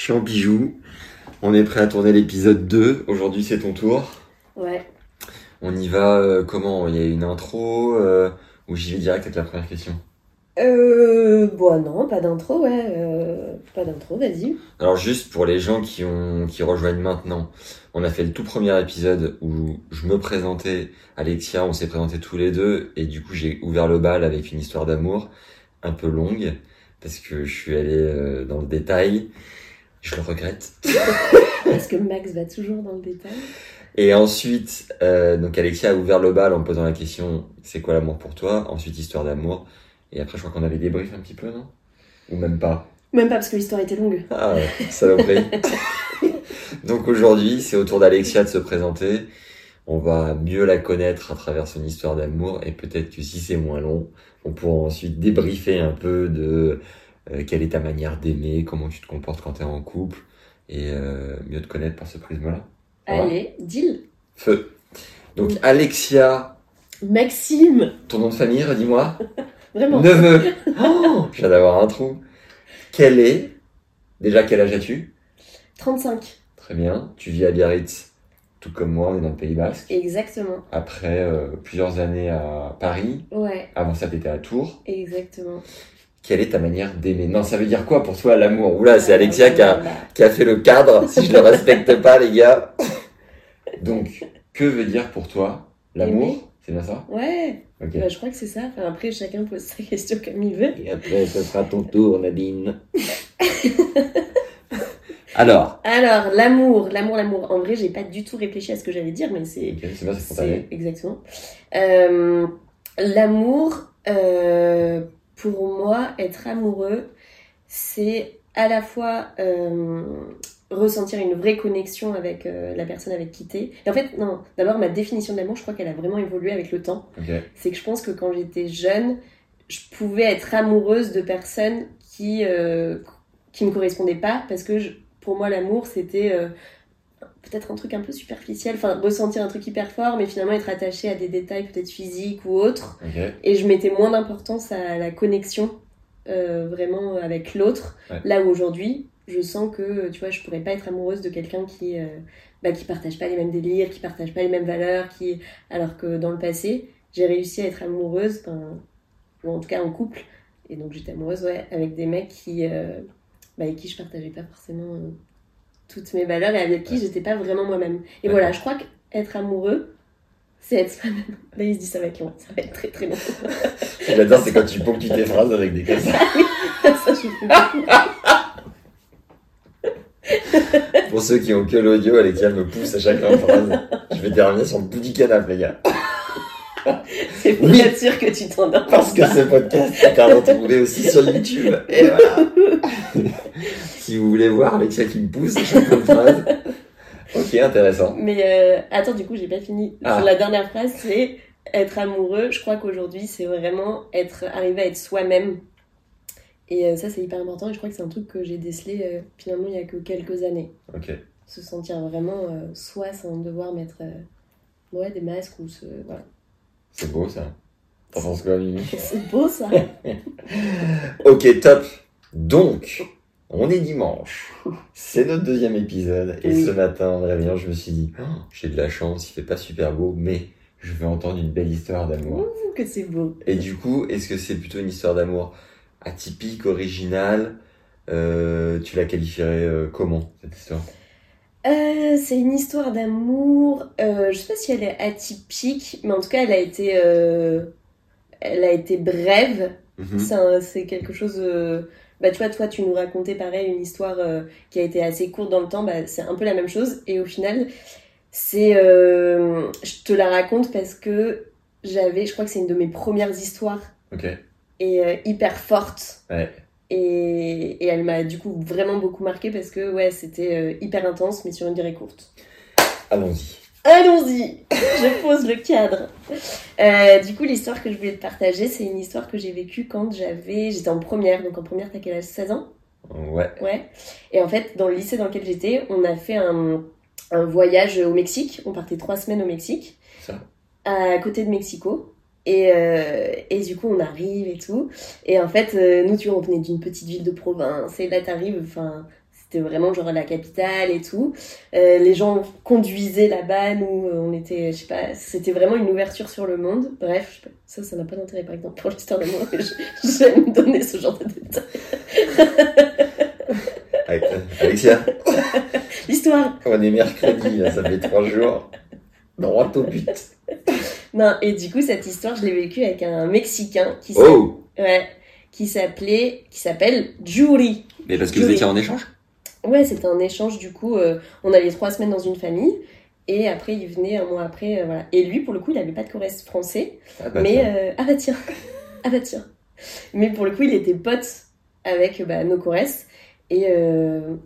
Je suis en bijoux. On est prêt à tourner l'épisode 2. Aujourd'hui, c'est ton tour. Ouais. On y va comment? Il y a une intro ou j'y vais direct avec la première question? Bon, non, pas d'intro, ouais. Pas d'intro, vas-y. Alors, juste pour les gens qui rejoignent maintenant, on a fait le tout premier épisode où je me présentais, Alexia, on s'est présentés tous les deux, et du coup, j'ai ouvert le bal avec une histoire d'amour un peu longue, parce que je suis allé dans le détail. Je le regrette. Parce que Max va toujours dans le détail. Et ensuite, donc Alexia a ouvert le bal en me posant la question « C'est quoi l'amour pour toi ?» Ensuite, histoire d'amour. Et après, je crois qu'on avait débriefé un petit peu, non? Ou même pas? Même pas, parce que l'histoire était longue. Ah, saloperie. Donc aujourd'hui, c'est au tour d'Alexia de se présenter. On va mieux la connaître à travers son histoire d'amour. Et peut-être que si c'est moins long, on pourra ensuite débriefer un peu de quelle est ta manière d'aimer, comment tu te comportes quand t'es en couple. Et mieux te connaître par ce prisme-là. Allez, deal. Feu. Donc Alexia... Maxime. Ton nom de famille, redis-moi. Vraiment. Neveu. Oh, je viens d'avoir un trou. Quel est... Déjà, quel âge as-tu? 35. Très bien. Tu vis à Biarritz, tout comme moi, on est dans le Pays Basque. Exactement. Après plusieurs années à Paris. Ouais. Avant ça, t'étais à Tours. Exactement. Quelle est ta manière d'aimer? Non, ça veut dire quoi pour toi l'amour? Oula, c'est Alexia qui a fait le cadre. Si je le respecte pas, les gars. Donc, que veut dire pour toi l'amour? Aimer. C'est bien ça? Ouais. Okay. Bah, je crois que c'est ça. Enfin, après, chacun pose sa question comme il veut. Et après, ce sera ton tour, Nadine. Alors, l'amour. En vrai, j'ai pas du tout réfléchi à ce que j'allais dire, mais c'est... Okay, c'est bien, c'est spontané. Exactement. L'amour, pour moi, être amoureux, c'est à la fois ressentir une vraie connexion avec la personne avec qui t'es. Et en fait, non, d'abord, ma définition de l'amour, je crois qu'elle a vraiment évolué avec le temps. Okay. C'est que je pense que quand j'étais jeune, je pouvais être amoureuse de personnes qui me correspondaient pas, parce que pour moi, l'amour, c'était peut-être un truc un peu superficiel, enfin ressentir un truc hyper fort, mais finalement être attaché à des détails peut-être physiques ou autres. Okay. Et je mettais moins d'importance à la connexion vraiment avec l'autre. Ouais. Là où aujourd'hui, je sens que, tu vois, je pourrais pas être amoureuse de quelqu'un qui partage pas les mêmes délires, qui partage pas les mêmes valeurs, alors que dans le passé, j'ai réussi à être amoureuse, ou en tout cas en couple, et donc j'étais amoureuse, ouais, avec des mecs avec qui je partageais pas forcément toutes mes valeurs, et avec qui j'étais pas vraiment moi-même. Et voilà, je crois qu'être amoureux, c'est être soi-même. Là, il se dit ça va être long, ça va être très très long. J'adore, c'est quand tu ponctues tes phrases avec des cassettes. Ça, je fais pas. Pour ceux qui ont que l'audio, Alexia me pousse à chaque phrase. Je vais terminer sur le bout du canapé, les gars. C'est pour être sûr que tu t'endors. Parce que ce podcast est à retrouver aussi sur YouTube. Et voilà. Si vous voulez voir Alexia qui me pousse à chaque phrase. Ok, intéressant. Mais attends, du coup, j'ai pas fini. Sur la dernière phrase, c'est être amoureux. Je crois qu'aujourd'hui, c'est vraiment arriver à être soi-même. Et ça, c'est hyper important, et je crois que c'est un truc que j'ai décelé finalement il y a que quelques années. Ok. Se sentir vraiment soi sans devoir mettre des masques ou ce... Voilà. C'est beau ça. T'en penses quoi, Mimi? C'est beau ça. Ok, top. Donc, on est dimanche. C'est notre deuxième épisode. Et oui. Ce matin, en réveillant, je me suis dit, j'ai de la chance, il fait pas super beau, mais je veux entendre une belle histoire d'amour. Ouh, que c'est beau. Et du coup, est-ce que c'est plutôt une histoire d'amour atypique, originale, tu la qualifierais comment, cette histoire? C'est une histoire d'amour, je sais pas si elle est atypique, mais en tout cas elle a été brève. Mm-hmm. C'est quelque chose, tu vois, toi tu nous racontais pareil une histoire qui a été assez courte dans le temps, c'est un peu la même chose, et au final c'est, je te la raconte parce que je crois que c'est une de mes premières histoires. Ok. Et hyper forte. Ouais. Et elle m'a du coup vraiment beaucoup marquée parce que c'était hyper intense, mais sur une durée courte. Allons-y. Je pose le cadre. Du coup, l'histoire que je voulais te partager, c'est une histoire que j'ai vécue quand j'étais en première. Donc en première, t'as quel âge? 16 ans? Ouais. Et en fait, dans le lycée dans lequel j'étais, on a fait un voyage au Mexique. On partait 3 semaines au Mexique. Ça. À côté de Mexico. Et du coup, on arrive et tout. Et en fait, nous, on venait d'une petite ville de province. Et là, t'arrives, c'était vraiment genre la capitale et tout. Les gens conduisaient là-bas, nous on était, je sais pas, c'était vraiment une ouverture sur le monde. Bref, je sais pas, ça n'a pas d'intérêt par exemple pour l'histoire de moi, mais j'aime donner ce genre de détails. Avec Alexia. L'histoire. On est mercredi, là, ça fait 3 jours. Droit au but. Non, et du coup, cette histoire, je l'ai vécue avec un Mexicain qui s'appelle Yuri. Mais parce que Yuri. Vous étiez en échange ? Ouais, c'était un échange, du coup, on allait 3 semaines dans une famille, et après, il venait 1 mois après, voilà. Et lui, pour le coup, il n'avait pas de correspondance français, ah bah tiens. Mais pour le coup, il était pote avec nos correspondances. Et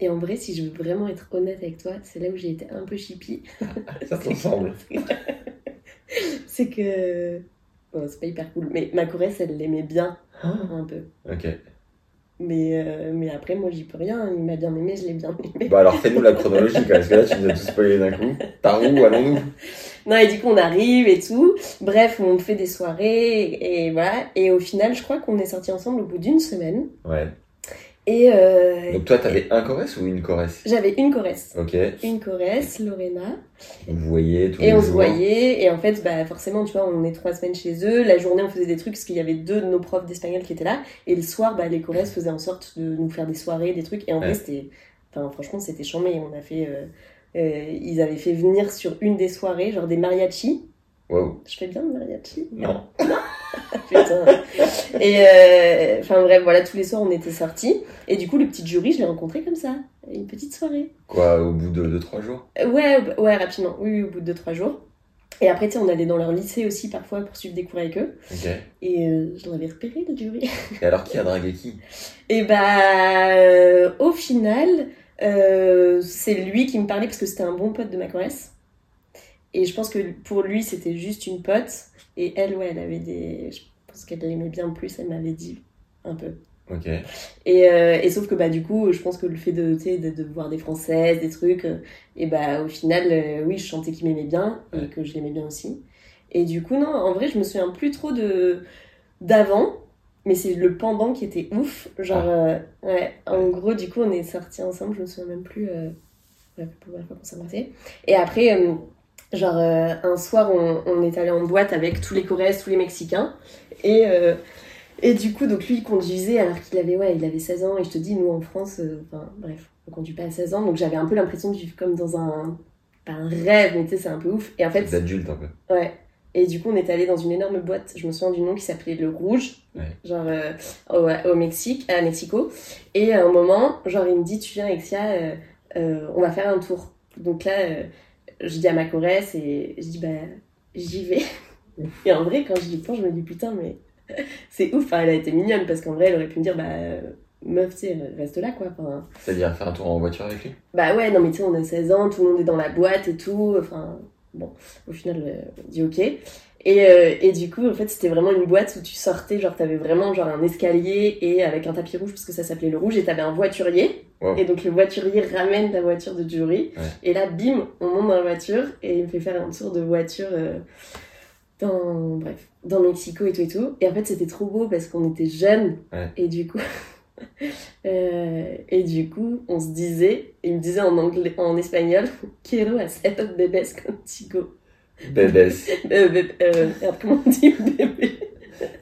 en vrai, si je veux vraiment être honnête avec toi, c'est là où j'ai été un peu chippie. Ça te ressemble. C'est que... Bon, c'est pas hyper cool, mais ma corresse, elle l'aimait bien, un peu. Ok. Mais après, moi, j'y peux rien. Il m'a bien aimé, je l'ai bien aimé. Bah alors, fais-nous la chronologie, parce que là, tu nous as tout spoilé d'un coup. Par où allons-nous ? Non, et du coup, on arrive et tout. Bref, on fait des soirées, et voilà. Et au final, je crois qu'on est sortis ensemble au bout d'1 semaine. Ouais. Et donc toi t'avais un corresse ou une corresse? J'avais une corresse. Ok. Une corresse, Lorena. On voyait tous les jours. Et on se voyait, et en fait bah forcément tu vois on est 3 semaines chez eux, la journée on faisait des trucs parce qu'il y avait 2 de nos profs d'espagnol qui étaient là, et le soir bah les corresses faisaient en sorte de nous faire des soirées, des trucs, et en fait c'était, enfin franchement c'était chambé, on a fait, ils avaient fait venir sur une des soirées genre des mariachis. Wow. Je fais bien le mariachi? Non. Putain. Et enfin bref, voilà, tous les soirs on était sortis. Et du coup, le petit Yuri, je l'ai rencontré comme ça, une petite soirée. Quoi, au bout de 2-3 jours? Ouais, rapidement. Oui, au bout de 2-3 jours. Et après, tu sais, on allait dans leur lycée aussi parfois pour suivre des cours avec eux. Ok. Et je l'avais repéré, le Yuri. Et alors, qui a dragué qui? Et bah, au final, c'est lui qui me parlait parce que c'était un bon pote de ma corresse. Et je pense que pour lui, c'était juste une pote. Et elle, ouais, elle avait des... Je pense qu'elle l'aimait bien plus, elle m'avait dit un peu. Ok. Et sauf que, bah, du coup, je pense que le fait de voir des Françaises, des trucs... Et bah, au final, oui, je sentais qu'il m'aimait bien et que je l'aimais bien aussi. Et du coup, non, en vrai, je me souviens plus trop d'avant. Mais c'est le pendant qui était ouf. Genre, ouais, en gros, du coup, on est sortis ensemble. Je me souviens même plus... Ouais, pour la première fois qu'on s'est rencontrés. Et après... Genre, un soir, on est allé en boîte avec tous les Corrèzes, tous les Mexicains. Et du coup, donc lui, il conduisait alors qu'il avait, il avait 16 ans. Et je te dis, nous, en France, on conduit pas à 16 ans. Donc, j'avais un peu l'impression de vivre comme dans un rêve, mais tu sais, c'est un peu ouf. Et en fait... C'est adulte, un peu. Ouais. Et du coup, on est allé dans une énorme boîte. Je me souviens du nom qui s'appelait Le Rouge, genre au Mexique, à Mexico. Et à un moment, genre, il me dit, tu viens, Alexia, on va faire un tour. Donc là... je dis à ma corresse et je dis bah j'y vais. Et en vrai quand je dis plan, je me dis putain mais c'est ouf, enfin, elle a été mignonne parce qu'en vrai elle aurait pu me dire bah meuf tu sais reste là quoi. Enfin, c'est-à-dire faire un tour en voiture avec lui? Bah ouais non mais tu sais on a 16 ans, tout le monde est dans la boîte et tout, enfin bon au final on dit ok. Et du coup en fait c'était vraiment une boîte où tu sortais, genre t'avais vraiment genre un escalier et avec un tapis rouge parce que ça s'appelait Le Rouge, et t'avais un voiturier. Wow. Et donc le voiturier ramène la voiture de Yuri. Ouais. Et là bim on monte dans la voiture et il me fait faire un tour de voiture dans Mexico et tout. Et en fait c'était trop beau parce qu'on était jeunes. Ouais. Et du coup on se disait, il me disait en espagnol quiero hacer bebés contigo. Comment on dit bébé?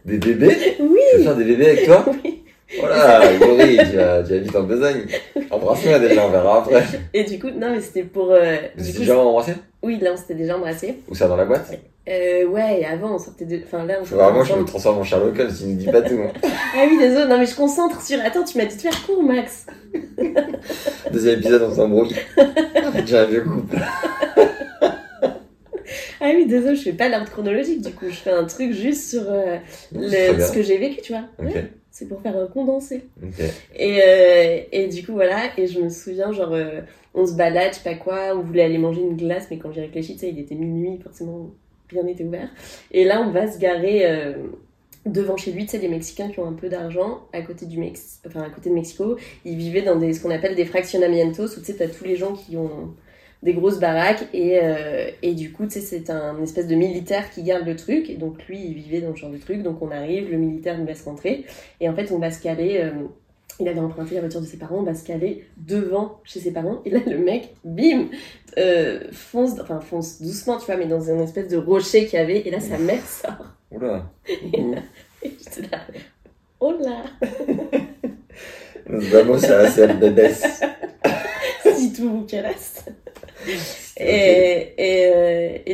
Des bébés? Oui! Tu veux faire des bébés avec toi? Oui! Voilà, Yuri, tu vas vite en besogne. Embrasse-moi déjà, on verra après. Et du coup, non mais c'était pour... Vous étiez déjà embrassés? Oui, là on s'était déjà embrassés. Ou ça dans la boîte? Ouais, et avant on sortait de... Enfin là on sortait vraiment, je me transforme en Sherlock Holmes, tu ne dis pas tout. Ah oui, désolé, non mais je concentre sur... Attends, tu m'as dit de faire court, Max. 2e épisode, on s'embrouille. Déjà un vieux couple. Ah oui, désolé, je fais pas l'ordre chronologique, du coup, je fais un truc juste sur ce que j'ai vécu, tu vois. Okay. Ouais, c'est pour faire un condensé. Okay. Et du coup, voilà, et je me souviens, genre, on se balade, je sais pas quoi, on voulait aller manger une glace, mais quand j'ai réfléchi, tu sais, il était minuit, forcément, rien n'était ouvert. Et là, on va se garer devant chez lui, tu sais, des Mexicains qui ont un peu d'argent, à côté de Mexico. Ils vivaient dans ce qu'on appelle des fractionamientos, où tu sais, t'as tous les gens qui ont... des grosses baraques, et du coup, tu sais, c'est un espèce de militaire qui garde le truc, et donc lui, il vivait dans ce genre de truc, donc on arrive, le militaire nous laisse rentrer, et en fait, on va se caler, il avait emprunté la voiture de ses parents, bah, se calait devant chez ses parents, et là le mec, bim, fonce doucement, tu vois, mais dans une espèce de rocher qu'il y avait, et là sa mère sort. Oula. Et j'étais là, oh là. Vamos a hacer bebés. Si tout vous calasse. Et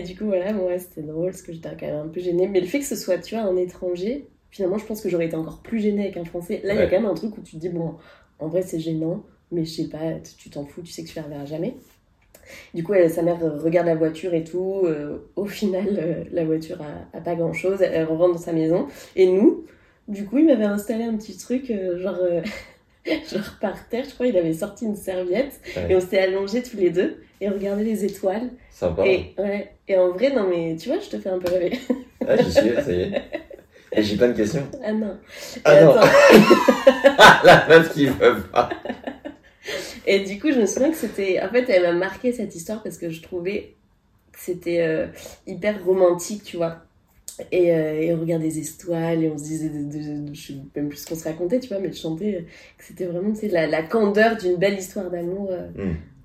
du coup, voilà, bon, ouais, c'était drôle, parce que j'étais quand même un peu gênée. Mais le fait que ce soit, tu vois, un étranger, finalement, je pense que j'aurais été encore plus gênée avec un Français. Là, il y a quand même un truc où tu te dis, bon, en vrai, c'est gênant, mais je sais pas, tu t'en fous, tu sais que tu ne reverras jamais. Du coup, sa mère regarde la voiture et tout. Au final, la voiture a pas grand-chose. Elle rentre dans sa maison. Et nous, du coup, il m'avait installé un petit truc, genre par terre, je crois, il avait sorti une serviette, et on s'était allongés tous les deux et on regardait les étoiles. Sympa. Et en vrai, non mais tu vois, je te fais un peu rêver. Ah, j'y suis, ça y est. Et j'ai plein de questions. Ah non. Ah la meuf qui veut pas. Et du coup, je me souviens que c'était... En fait, elle m'a marqué cette histoire parce que je trouvais que c'était hyper romantique, tu vois. Et on regardait des étoiles et on se disait, je sais même plus ce qu'on se racontait, tu vois, mais je chantais que c'était vraiment, tu sais, la candeur d'une belle histoire d'amour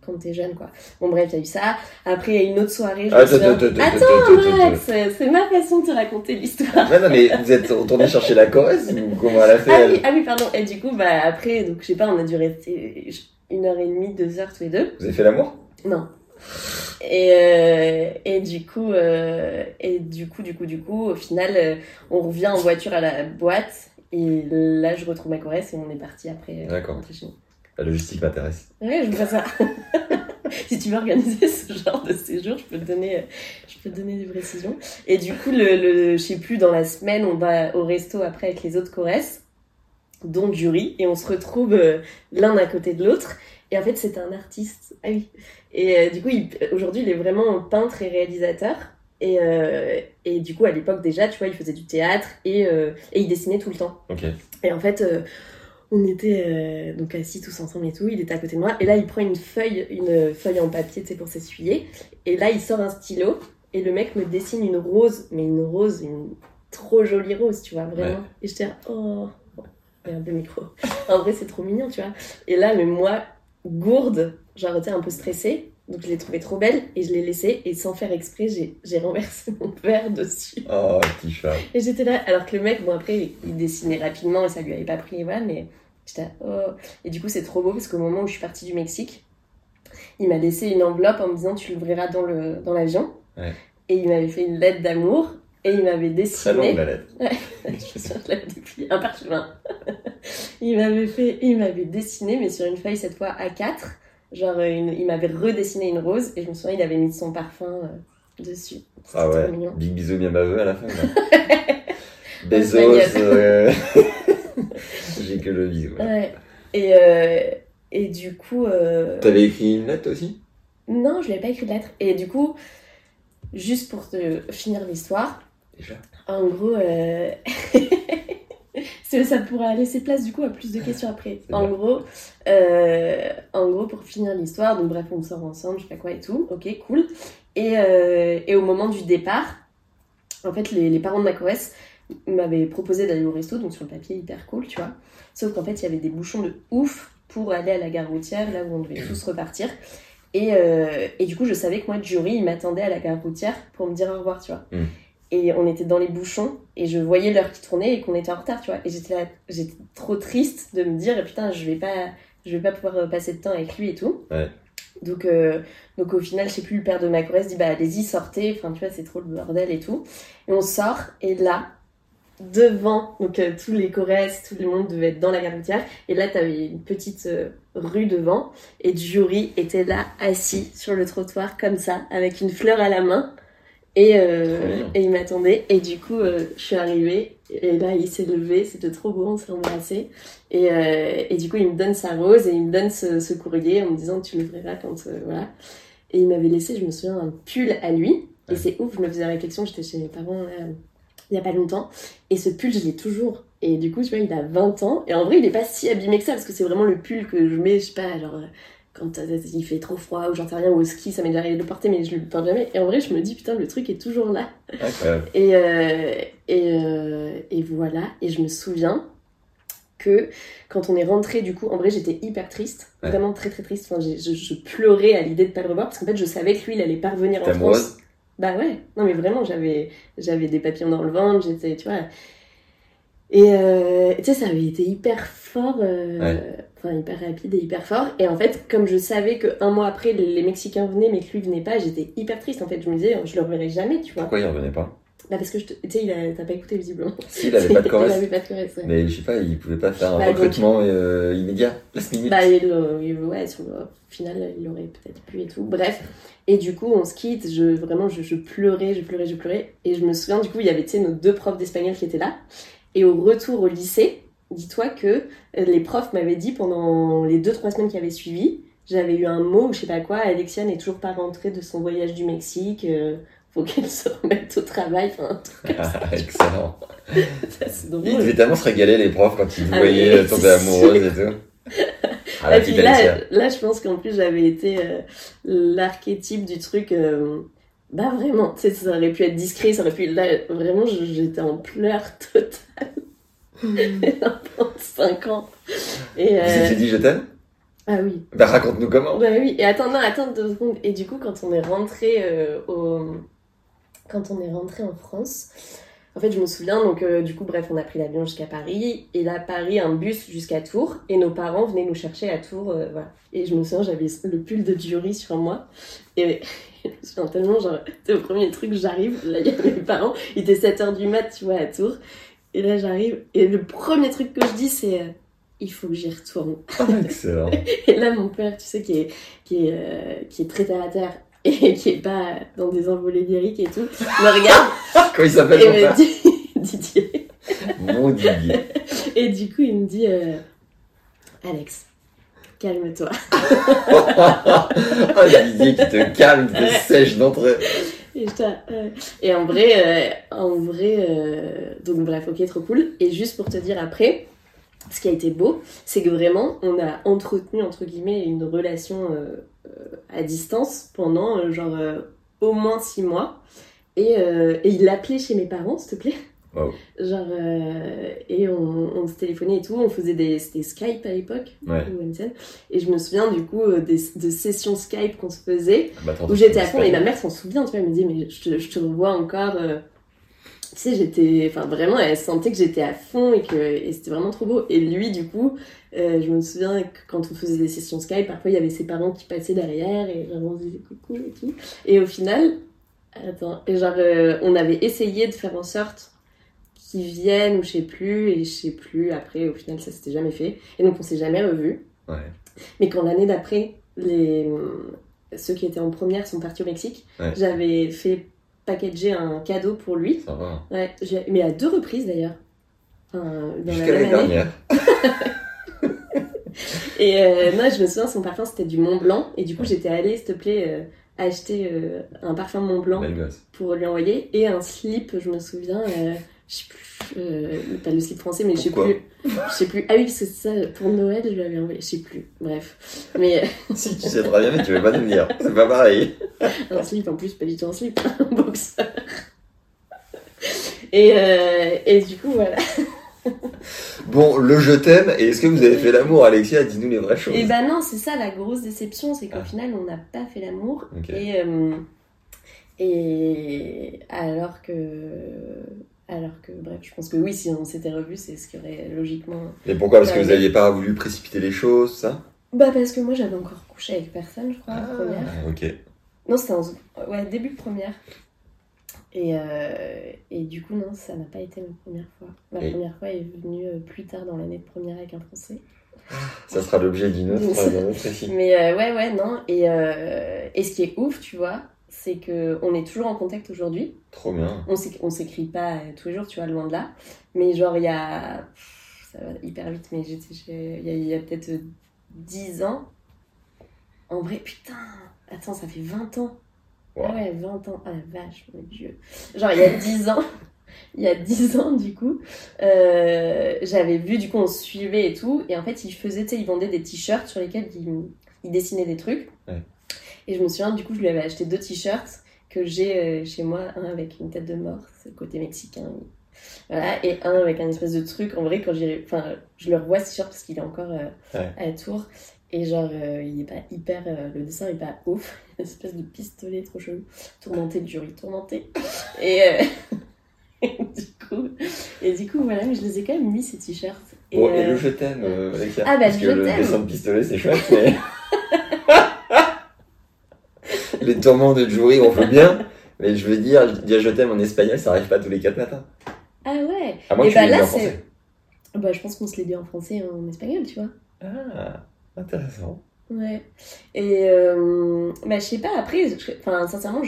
quand t'es jeune, quoi. Bon, bref, il y a eu ça. Après, il y a une autre soirée. Attends, Max, c'est ma façon de te raconter l'histoire. Non, mais vous êtes retourné chercher la Corrèze ou comment elle a fait? Ah oui, pardon. Et du coup, bah, après, donc, je sais pas, on a dû rester 1h30, 2h tous les deux. Vous avez fait l'amour? Non. Et du coup, au final, on revient en voiture à la boîte et là, je retrouve ma Corrèze et on est parti après. D'accord. La logistique m'intéresse. Ouais, je voudrais ça. Si tu veux organiser ce genre de séjour, je peux te donner des précisions. Et du coup, je sais plus, dans la semaine, on va au resto après avec les autres Corrèzes, dont Yuri, et on se retrouve l'un à côté de l'autre. Et en fait, c'était un artiste. Ah oui. Et du coup, aujourd'hui, il est vraiment peintre et réalisateur. Et du coup, à l'époque déjà, tu vois, il faisait du théâtre et il dessinait tout le temps. Okay. Et en fait, on était donc assis tous ensemble et tout. Il était à côté de moi. Et là, il prend une feuille en papier, tu sais, pour s'essuyer. Et là, il sort un stylo. Et le mec me dessine une rose. Mais une rose, une trop jolie rose, tu vois, vraiment. Ouais. Et j'étais là, oh, regarde le micro. En vrai, c'est trop mignon, tu vois. Et là, mais moi... gourde, genre, tu sais, un peu stressée, donc je l'ai trouvée trop belle et je l'ai laissée, et sans faire exprès j'ai renversé mon verre dessus. Oh, petit chat. Et j'étais là, alors que le mec, bon, après il dessinait rapidement et ça lui avait pas pris, voilà, mais j'étais là, oh. Et du coup, c'est trop beau parce qu'au moment où je suis partie du Mexique, il m'a laissé une enveloppe en me disant, tu l'ouvriras dans l'avion. Ouais. Et il m'avait fait une lettre d'amour. Et il m'avait dessiné... Très longue, la lettre. Ouais, je l'avais depuis un parchemin. Il m'avait dessiné, mais sur une feuille, cette fois, A4. Genre, il m'avait redessiné une rose. Et je me souviens, il avait mis son parfum dessus. C'était trop mignon. Big bisou, bien baveux à la fin. Bezos. J'ai que le bisou. Voilà. Ouais. Et du coup... T'avais écrit une lettre aussi? Non, je n'avais pas écrit de lettre. Et du coup, juste pour te finir l'histoire... Déjà. En gros, ça pourra laisser place du coup à plus de questions après. En gros, pour finir l'histoire, donc bref, on sort ensemble, je sais pas quoi et tout. Ok, cool. Et au moment du départ, en fait, les parents de ma Corrèze m'avaient proposé d'aller au resto, donc sur le papier, hyper cool, tu vois. Sauf qu'en fait, il y avait des bouchons de ouf pour aller à la gare routière, là où on devait tous repartir. Et du coup, je savais que moi, Yuri, il m'attendait à la gare routière pour me dire au revoir, tu vois. Mmh. Et on était dans les bouchons, et je voyais l'heure qui tournait et qu'on était en retard, tu vois. Et j'étais trop triste de me dire, putain, je vais pas pouvoir passer de temps avec lui et tout. Ouais. Donc au final, je sais plus, le père de ma Corrèze dit, bah allez-y, sortez, enfin tu vois, c'est trop le bordel et tout. Et on sort, et là, devant, donc tous les Corrèzes, tout le monde devait être dans la gare routière, et là, t'avais une petite... rue devant, et Yuri était là assis sur le trottoir comme ça avec une fleur à la main et il m'attendait, et du coup je suis arrivée, et là il s'est levé, c'était trop beau, on s'est embrassé, et du coup il me donne sa rose et il me donne ce courrier en me disant, tu l'ouvriras quand voilà. Et il m'avait laissé, je me souviens, un pull à lui, et c'est ouf, je me faisais la réflexion, j'étais chez mes parents il y a pas longtemps, et ce pull je l'ai toujours. Et du coup, tu vois, il a 20 ans. Et en vrai, il n'est pas si abîmé que ça, parce que c'est vraiment le pull que je mets, je sais pas, genre, quand il fait trop froid, ou j'en sais rien, ou au ski, ça m'est déjà arrivé de le porter, mais je le porte jamais. Et en vrai, je me dis, putain, le truc est toujours là. Incroyable. Et voilà. Et je me souviens que quand on est rentré, du coup, en vrai, j'étais hyper triste, vraiment très très triste. Enfin, je pleurais à l'idée de pas le revoir parce qu'en fait, je savais que lui, il allait pas revenir en France. Bah ouais, non mais vraiment, j'avais des papillons dans le ventre, j'étais, tu vois. Et tu sais, ça avait été hyper fort, enfin hyper rapide et hyper fort. Et en fait, comme je savais qu'un mois après, les Mexicains venaient, mais que lui venait pas, j'étais hyper triste. En fait, je me disais, je le reverrai jamais, tu vois. Pourquoi il revenait pas ? Bah parce que tu sais, t'as pas écouté visiblement. Si, il avait pas de chorus. Mais je sais pas, il pouvait pas faire un recrutement immédiat, last minute. Bah au final, il aurait peut-être pu et tout. Bref, et du coup, on se quitte. Je pleurais. Et je me souviens, du coup, il y avait, tu sais, nos deux profs d'espagnol qui étaient là. Et au retour au lycée, dis-toi que les profs m'avaient dit pendant les 2-3 semaines qui avaient suivi, j'avais eu un mot ou je sais pas quoi, Alexia n'est toujours pas rentrée de son voyage du Mexique, faut qu'elle se remette au travail, enfin un truc comme ça. Excellent. Ça, c'est drôle. Ils devaient tellement se régaler les profs quand ils voyaient tomber amoureuse et tout. Ah, et puis là, je pense qu'en plus j'avais été l'archétype du truc... Bah vraiment, tu sais, ça aurait pu être discret, ça aurait pu... Là, vraiment, j'étais en pleurs totales. Pendant 5 ans. Et vous étiez dit je t'aime ? Ah oui. Bah raconte-nous comment. Bah oui, et attends 2 secondes. Et du coup, quand on est rentré en France, en fait, je me souviens, donc du coup, bref, on a pris l'avion jusqu'à Paris. Et là, Paris, un bus jusqu'à Tours. Et nos parents venaient nous chercher à Tours, voilà. Et je me souviens, j'avais le pull de Yuri sur moi. Et... Genre, tellement, genre, c'est le premier truc, j'arrive, là, il y a mes parents, il était 7h du mat, tu vois, à Tours, et là, j'arrive, et le premier truc que je dis, c'est il faut que j'y retourne. Ah, excellent. Et là, mon père, tu sais, qui est très terre à terre, et qui est pas dans des envolées lyriques et tout, me regarde. Comment il s'appelle, mon père ? Didier. Mon Didier. Et du coup, il me dit Alex. Calme-toi. Oh, Didier qui te calme, te sèche d'entrée. Et en vrai, donc bref, ok, trop cool. Et juste pour te dire après, ce qui a été beau, c'est que vraiment, on a entretenu, entre guillemets, une relation à distance pendant au moins 6 mois. Et il appelait chez mes parents, s'il te plaît. Wow. Et on se téléphonait et tout, on faisait c'était Skype à l'époque, ou MSN, et je me souviens du coup de sessions Skype qu'on se faisait, où j'étais à fond, et ma mère s'en souvient, tu vois, elle me dit, mais je te revois encore, tu sais, j'étais, enfin vraiment, elle sentait que j'étais à fond, et c'était vraiment trop beau, et lui du coup, je me souviens que quand on faisait des sessions Skype, parfois il y avait ses parents qui passaient derrière, et genre on disait coucou et tout, et au final, on avait essayé de faire en sorte qui viennent ou je sais plus, après au final ça s'était jamais fait et donc on s'est jamais revus. Ouais. Mais quand l'année d'après ceux qui étaient en première sont partis au Mexique, j'avais fait packager un cadeau pour lui. Ça va. Ouais, mais à 2 reprises d'ailleurs. Jusqu'à l'année dernière. Et non, je me souviens, son parfum c'était du Mont Blanc et du coup j'étais allée, s'il te plaît, acheter un parfum Mont Blanc pour lui envoyer et un slip, je me souviens. Je sais plus, pas le slip français, mais je sais plus. Ah oui, parce que ça, pour Noël, je l'avais envoyé, je sais plus, bref. Mais... si, tu sais très bien, mais tu veux pas nous dire, c'est pas pareil. Un slip, en plus, pas du tout un slip, un boxeur. Et du coup, voilà. Bon, le je t'aime, et est-ce que vous avez fait l'amour, Alexia ? Dis-nous les vraies choses. Et ben non, c'est ça la grosse déception, c'est qu'au final, on n'a pas fait l'amour, et alors que, bref, je pense que oui, si on s'était revus, c'est ce qui aurait logiquement... Et pourquoi ? Parce que vous n'aviez pas voulu précipiter les choses, ça ? Bah parce que moi, j'avais encore couché avec personne, je crois, en première. Ah, ok. Non, c'était début de première. Et du coup, non, ça n'a pas été ma première fois. Ma première fois est venue plus tard dans l'année de première avec un Français. Ça sera l'objet d'une autre aussi. Mais ouais, non. Et ce qui est ouf, tu vois... c'est qu'on est toujours en contact aujourd'hui. Trop bien. On s'écrit pas tous les jours, tu vois, loin de là. Mais genre, il y a... ça va hyper vite, mais il y a peut-être 10 ans. En vrai, putain, attends, ça fait 20 ans. Wow. Ah ouais, 20 ans. Ah la vache, mon Dieu. Genre, il y a 10 ans. Il y a 10 ans, du coup, j'avais vu, du coup, on se suivait et tout. Et en fait, il vendait des t-shirts sur lesquels il dessinait des trucs. Ouais. Et je me souviens, du coup, je lui avais acheté 2 t-shirts que j'ai chez moi, un avec une tête de mort, c'est le côté mexicain, Voilà, et un avec un espèce de truc. En vrai, quand je le revois si short parce qu'il est encore à Tours. Et genre, il est pas hyper. Le dessin est pas ouf. Une espèce de pistolet trop chelou. Tourmenté de Yuri, tourmenté. Et du coup, voilà, mais je les ai quand même mis ces t-shirts. Et, bon, et le je t'aime, Alexia. Ah bah, parce que le dessin de pistolet, c'est chouette, mais. Les tourments de Yuri, on peut bien. Mais je veux dire je t'aime en espagnol, ça arrive pas tous les 4 matins. Ah ouais. À moins que tu les dis en français. Bah, je pense qu'on se les dit en français et en espagnol, tu vois. Ah. Intéressant. Ouais. Et bah, je sais pas, après, sincèrement,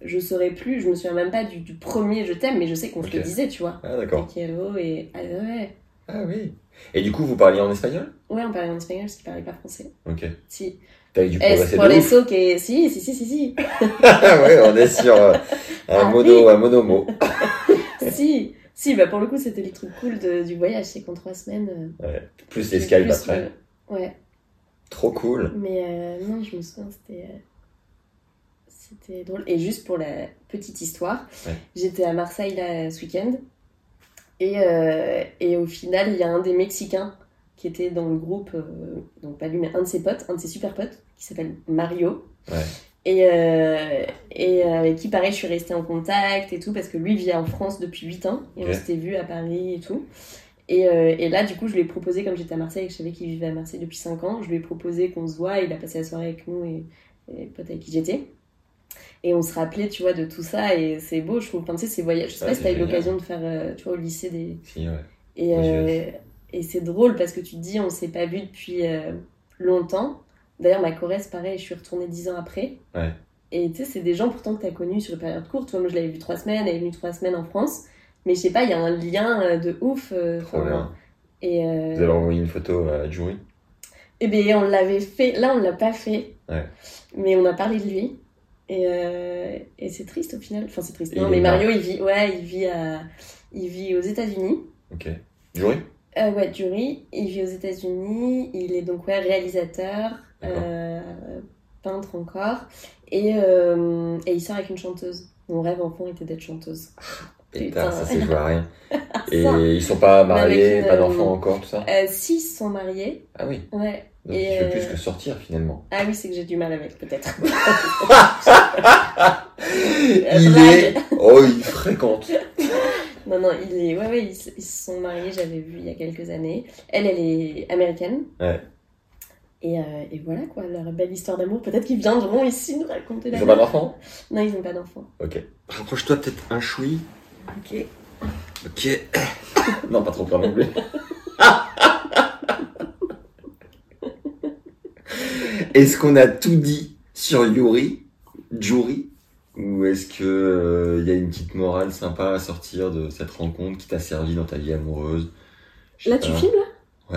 je saurais plus, je me souviens même pas du premier je t'aime, mais je sais qu'on te le disait, tu vois. Ah, d'accord. Et... Ah, ouais. Ah, oui. Et du coup, vous parliez en espagnol ? Ouais, on parlait en espagnol parce qu'ils parlaient pas français. Ok. Si. T'as eu du progrès pour les sauts qui. Si. Ouais, on est sur un monomo. Si, bah, pour le coup, c'était le truc cool du voyage, c'est qu'en 3 semaines. Ouais. Plus les Skype après. Ouais. Trop cool. Mais non, je me souviens, c'était drôle. Et juste pour la petite histoire, j'étais à Marseille là, ce week-end. Et au final, il y a un des Mexicains qui était dans le groupe, donc pas lui, mais un de ses potes, un de ses super potes, qui s'appelle Mario. Ouais. Et avec qui, pareil, je suis restée en contact et tout, parce que lui vit en France depuis 8 ans. Et on s'était vus à Paris et tout. Et là, du coup, je lui ai proposé, comme j'étais à Marseille et que je savais qu'il vivait à Marseille depuis 5 ans, je lui ai proposé qu'on se voit. Il a passé la soirée avec nous et les potes avec qui j'étais. Et on se rappelait, tu vois, de tout ça. Et c'est beau, je trouve. Enfin, tu sais, ces voyages. Je sais pas si t'as eu l'occasion de faire, tu vois, au lycée des... Si, ouais. Et c'est drôle parce que tu te dis, on s'est pas vu depuis longtemps. D'ailleurs, ma Corrèze, pareil, je suis retournée 10 ans après. Ouais. Et tu sais, c'est des gens pourtant que t'as connus sur une période courte. Moi, je l'avais vu 3 semaines, elle est venue 3 semaines en France. Mais je sais pas, il y a un lien de ouf. Trop bien. Et vous avez envoyé une photo à Yuri ? Eh bien, on l'avait fait. Là, on l'a pas fait. Ouais. Mais on a parlé de lui. Et c'est triste au final. Enfin, c'est triste. Non, mais Mario, il vit aux États-Unis. Ok. Yuri ? Ouais, Yuri. Il vit aux États-Unis. Il est donc réalisateur, peintre encore. Et il sort avec une chanteuse. Mon rêve enfant était d'être chanteuse. Putain, ça c'est pas rien. Et ils sont pas mariés, pas d'enfants encore, tout ça. Si, ils sont mariés. Ah oui. Ouais. Donc et tu fais plus que sortir finalement. Ah oui, c'est que j'ai du mal avec, peut-être. il fréquente. Non, il est. Ouais, ils se sont mariés. J'avais vu il y a quelques années. Elle est américaine. Ouais. Et voilà quoi, leur belle histoire d'amour. Peut-être qu'ils viendront ici nous raconter. Ils ont pas d'enfants ? Non, ils ont pas d'enfants. Ok. Rapproche-toi peut-être un choui. Ok. Non, pas trop peur non plus. Est-ce qu'on a tout dit sur Yuri ? Ou est-ce qu'il y a une petite morale sympa à sortir de cette rencontre qui t'a servi dans ta vie amoureuse ? J'sais là, pas. Tu filmes là ?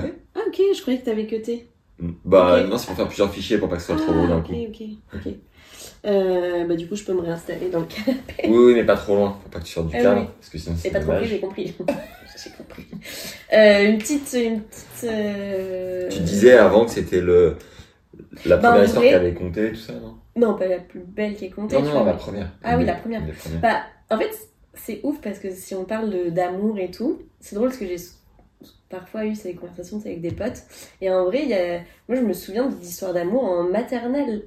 Ouais. Ah, ok, je croyais que t'avais cuté. Bah, okay. Non, c'est pour faire plusieurs fichiers pour pas que ce soit trop lourd d'un coup. Ok. Bah du coup je peux me réinstaller dans le canapé. Oui, mais pas trop loin, faut pas que tu sortes du cadre, oui. Parce que sinon c'est dommage. J'ai compris. Une petite Tu disais avant que c'était la première histoire qui avait compté tout ça, non ? Non, pas la plus belle qui ait compté. Non, la première. Ah oui, la première. Bah en fait, c'est ouf parce que si on parle d'amour et tout, c'est drôle parce que j'ai parfois eu ces conversations avec des potes et en vrai moi je me souviens des histoires d'amour en maternelle,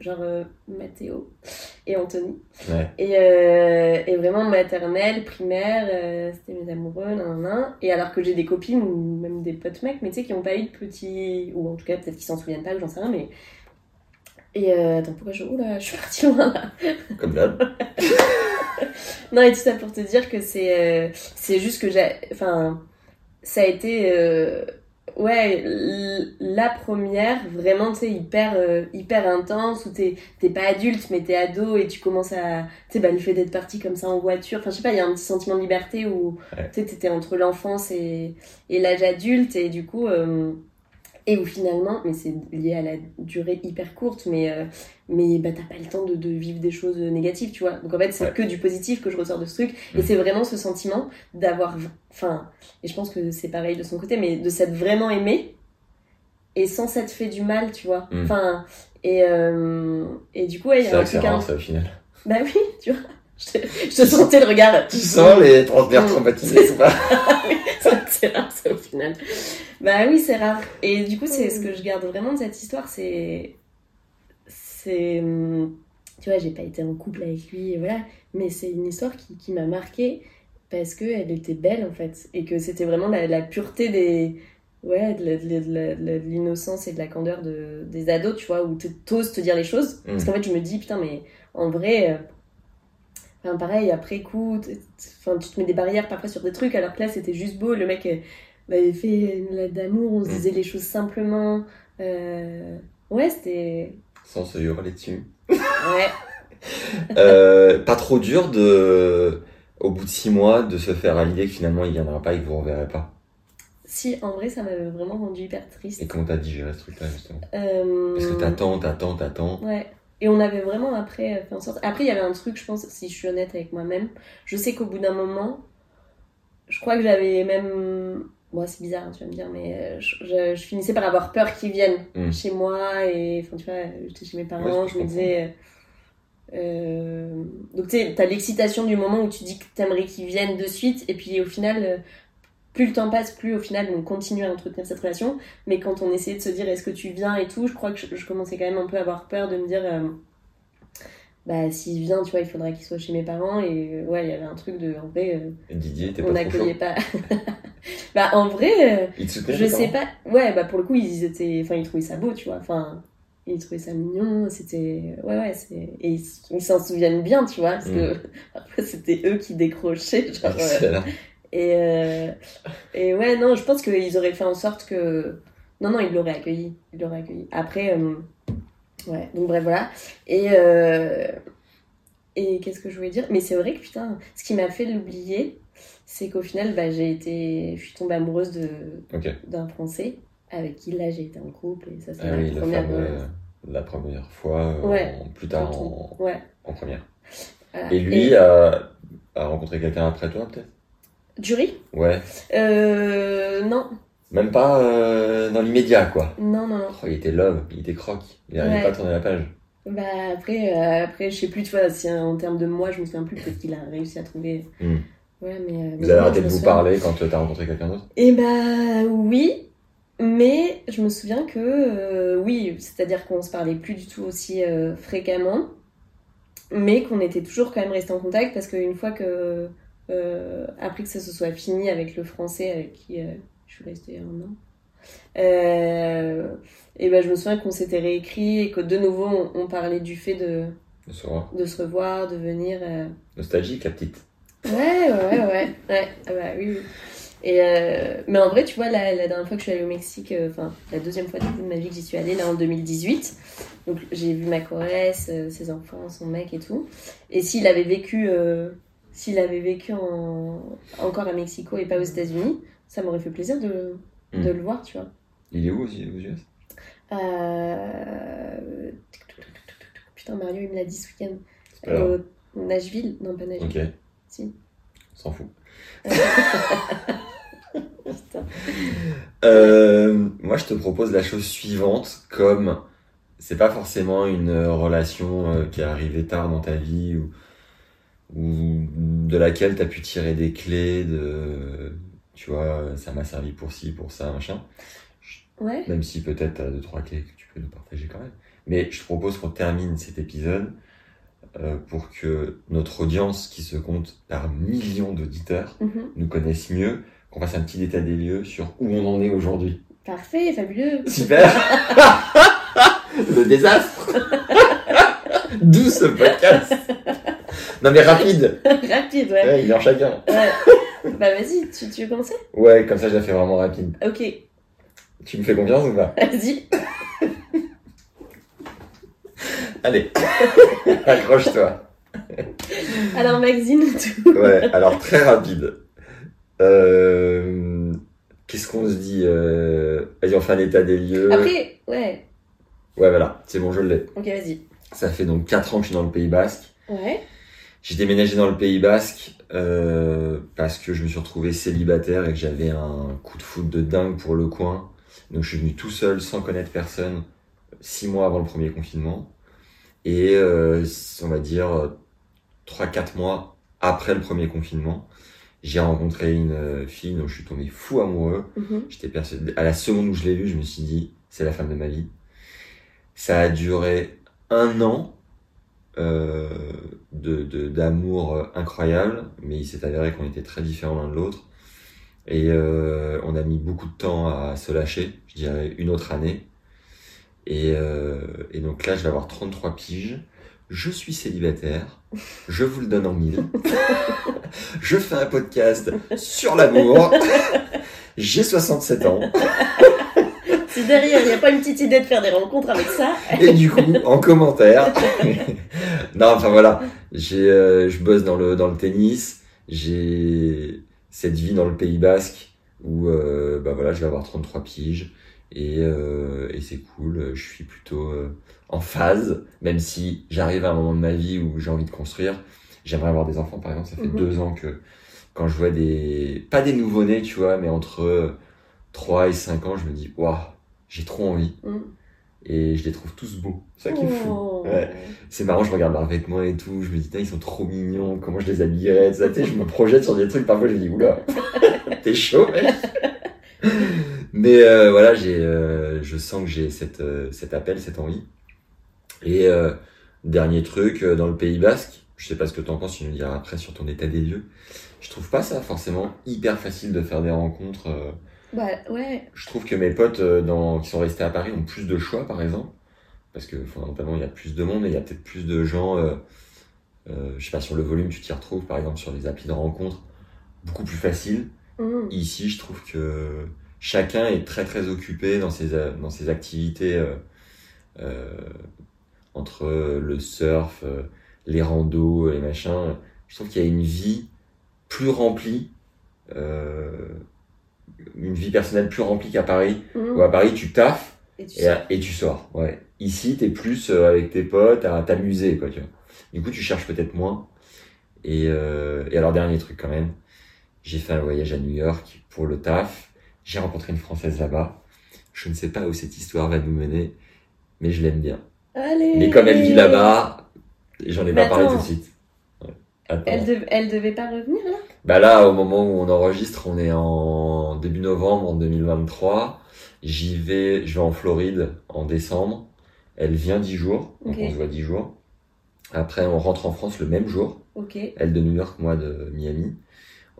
genre Matteo et Anthony, et vraiment maternelle, primaire, c'était mes amoureux et alors que j'ai des copines ou même des potes mecs, mais tu sais, qui n'ont pas eu de petits, ou en tout cas peut-être qu'ils s'en souviennent pas, j'en sais rien, mais attends, pourquoi je suis partie loin là, comme d'hab. Non, et tout ça pour te dire que c'est juste que ça a été la première vraiment, tu sais, hyper intense, où t'es pas adulte mais t'es ado et tu commences à, tu sais, le fait d'être parti comme ça en voiture, je sais pas, il y a un petit sentiment de liberté où tu sais, t'étais entre l'enfance et l'âge adulte, et du coup et où finalement, mais c'est lié à la durée hyper courte, mais t'as pas le temps de vivre des choses négatives, tu vois. Donc en fait, c'est que du positif que je ressors de ce truc. Et c'est vraiment ce sentiment d'avoir... Enfin, et je pense que c'est pareil de son côté, mais de s'être vraiment aimé et sans s'être fait du mal, tu vois. Enfin, et du coup... Ouais, c'est vrai que c'est rare, ça, au final. Bah oui, tu vois. Je sentais le regard. Tu sens les trentenaires traumatisés, c'est pas oui, c'est rare, ça, au final. Bah oui, c'est rare. Et du coup, c'est ce que je garde vraiment de cette histoire, c'est tu vois, j'ai pas été en couple avec lui, et voilà. Mais c'est une histoire qui m'a marquée parce qu'elle était belle, en fait. Et que c'était vraiment la pureté des... Ouais, de l'innocence et de la candeur des ados, tu vois, où t'oses te dire les choses. Parce qu'en fait, je me dis, putain, mais en vrai... Enfin, pareil, après coup, tu te mets des barrières parfois sur des trucs, alors que là, c'était juste beau. Le mec avait fait une lettre d'amour, on se disait les choses simplement. Ouais, c'était... Sans se hurler dessus. Ouais. Pas trop dur, au bout de 6 mois, de se faire à l'idée que finalement, il ne viendra pas et que vous ne reverrez pas. Si, en vrai, ça m'avait vraiment rendu hyper triste. Et comment t'as digéré ce truc-là, justement Parce que t'attends. Ouais. Et on avait vraiment après fait en sorte... Après, il y avait un truc, je pense, si je suis honnête avec moi-même, je sais qu'au bout d'un moment, je crois que j'avais même... Bon, c'est bizarre, hein, tu vas me dire, mais je finissais par avoir peur qu'ils viennent chez moi. Et, enfin, tu vois, j'étais chez mes parents, ouais, je me disais... Donc, tu sais, t'as l'excitation du moment où tu dis que t'aimerais qu'ils viennent de suite. Et puis, au final, plus le temps passe, plus au final, on continue à entretenir cette relation. Mais quand on essayait de se dire, est-ce que tu viens et tout, je crois que je commençais quand même un peu à avoir peur de me dire... Bah, s'il vient, tu vois, il faudra qu'il soit chez mes parents. Et ouais, il y avait un truc de... En vrai, Didier, t'es pas on n'accueillait pas. Bah, en vrai, je sais pas. Ouais, bah, pour le coup, ils trouvaient ça beau, tu vois. Enfin, ils trouvaient ça mignon. C'était... Ouais, c'est... Et ils s'en souviennent bien, tu vois. Parce que après, c'était eux qui décrochaient. Genre, excellent. Et ouais, non, je pense qu'ils auraient fait en sorte que... Non, ils l'auraient accueilli. Après... Ouais, donc bref, voilà. Et qu'est-ce que je voulais dire ? Mais c'est vrai que, putain, ce qui m'a fait l'oublier, c'est qu'au final, bah, je suis tombée amoureuse d'un Français avec qui, là, j'ai été en couple. Et ça, c'est la première fois, ouais, plus tard, en première. Voilà. Et lui a rencontré quelqu'un après toi, peut-être ? Yuri ? Ouais. Non. Même pas dans l'immédiat, quoi. Non. Oh, il était love, il était croque, il n'arrivait pas à tourner la page. Bah après je sais plus, tu vois, si en termes de moi, je me souviens plus, peut-être qu'il a réussi à trouver... Ouais, mais, vous avez arrêté de vous parler quand t'as rencontré quelqu'un d'autre ? Eh bah oui, mais je me souviens que... oui, c'est-à-dire qu'on se parlait plus du tout aussi fréquemment, mais qu'on était toujours quand même restés en contact, parce qu'une fois que... après que ça se soit fini avec le Français avec qui... je suis restée 1 an. Et ben je me souviens qu'on s'était réécrit et que de nouveau on parlait du fait de se revoir, de venir. Nostalgique la petite. Ouais. Ah bah oui. Et mais en vrai tu vois la dernière fois que je suis allée au Mexique, enfin la deuxième fois de ma vie que j'y suis allée là en 2018. Donc j'ai vu ma choresse, ses enfants, son mec et tout. Et s'il avait vécu encore à Mexico et pas aux États-Unis, ça m'aurait fait plaisir de le voir, tu vois. Il est où aux US ? Putain, Mario, il me l'a dit ce week-end. Nashville ? Non, pas Nashville. Ok. Si. On s'en fout. Putain. Moi, je te propose la chose suivante, comme c'est pas forcément une relation qui est arrivée tard dans ta vie ou de laquelle t'as pu tirer des clés de... Tu vois, ça m'a servi pour ci, pour ça, machin. Ouais. Même si peut-être t'as 2-3 clés que tu peux nous partager quand même. Mais je te propose qu'on termine cet épisode pour que notre audience, qui se compte par millions d'auditeurs, nous connaisse mieux, qu'on fasse un petit état des lieux sur où on en est aujourd'hui. Parfait, fabuleux. Super. Le désastre. D'où ce podcast. Non mais rapide. Rapide, ouais. Il y en a chacun. Ouais. Bah vas-y, tu veux commencer ? Ouais, comme ça je la fais vraiment rapide. Ok. Tu me fais confiance ou pas ? Vas-y. Allez, accroche-toi. Alors Maxime et tout. Ouais, alors très rapide. Qu'est-ce qu'on se dit ? Vas-y, on fait un état des lieux. Après, ouais. Ouais, voilà, c'est bon, je l'ai. Ok, vas-y. Ça fait donc 4 ans que je suis dans le Pays Basque. Ouais. J'ai déménagé dans le Pays Basque parce que je me suis retrouvé célibataire et que j'avais un coup de foudre de dingue pour le coin. Donc je suis venu tout seul, sans connaître personne, 6 mois avant le premier confinement. Et on va dire 3-4 mois après le premier confinement, j'ai rencontré une fille dont je suis tombé fou amoureux. J'étais persuadé, à la seconde où je l'ai vue, je me suis dit, c'est la femme de ma vie. Ça a duré un an d'amour incroyable, mais il s'est avéré qu'on était très différents l'un de l'autre. Et on a mis beaucoup de temps à se lâcher, je dirais une autre année. Et donc là, je vais avoir 33 piges. Je suis célibataire, je vous le donne en mille. Je fais un podcast sur l'amour. J'ai 67 ans. Si derrière, il n'y a pas une petite idée de faire des rencontres avec ça. Et du coup, en commentaire. Non, enfin voilà, je bosse dans le tennis. J'ai cette vie dans le Pays Basque où bah voilà, je vais avoir 33 piges. Et c'est cool, je suis plutôt en phase, même si j'arrive à un moment de ma vie où j'ai envie de construire. J'aimerais avoir des enfants, par exemple. Ça fait 2 ans que, quand je vois pas des nouveau-nés, tu vois, mais entre 3 et 5 ans, je me dis, waouh, j'ai trop envie. Et je les trouve tous beaux. C'est ça qui me fout. Ouais. C'est marrant, je regarde leurs vêtements et tout. Je me dis, ils sont trop mignons, comment je les habillerais, ça, je me projette sur des trucs. Parfois, je me dis, oula, t'es chaud, mec. Mais voilà, je sens que j'ai cet appel, cette envie. Et dernier truc, dans le Pays Basque, je sais pas ce que tu en penses, tu nous diras après sur ton état des lieux. Je trouve pas ça forcément hyper facile de faire des rencontres. Bah ouais. Je trouve que mes potes qui sont restés à Paris ont plus de choix, par exemple, parce que fondamentalement il y a plus de monde et il y a peut-être plus de gens. Je sais pas, sur le volume, tu t'y retrouves, par exemple sur les applis de rencontres, beaucoup plus facile. Ici, je trouve que chacun est très très occupé dans ses activités entre le surf, les randos, les machins. Je trouve qu'il y a une vie plus remplie, une vie personnelle plus remplie qu'à Paris. Où à Paris tu taffes et tu sors. Ouais. Ici t'es plus avec tes potes à t'amuser, quoi, tu vois. Du coup tu cherches peut-être moins. Et alors dernier truc quand même, j'ai fait un voyage à New York pour le taf. J'ai rencontré une Française là-bas. Je ne sais pas où cette histoire va nous mener, mais je l'aime bien. Allez. Mais comme elle vit là-bas, j'en ai pas parlé tout de suite. Ouais. Elle devait pas revenir là ? Bah là, au moment où on enregistre, on est en début novembre en 2023. Je vais en Floride en décembre. Elle vient 10 jours, donc on se voit 10 jours. Après, on rentre en France le même jour. Okay. Elle de New York, moi de Miami.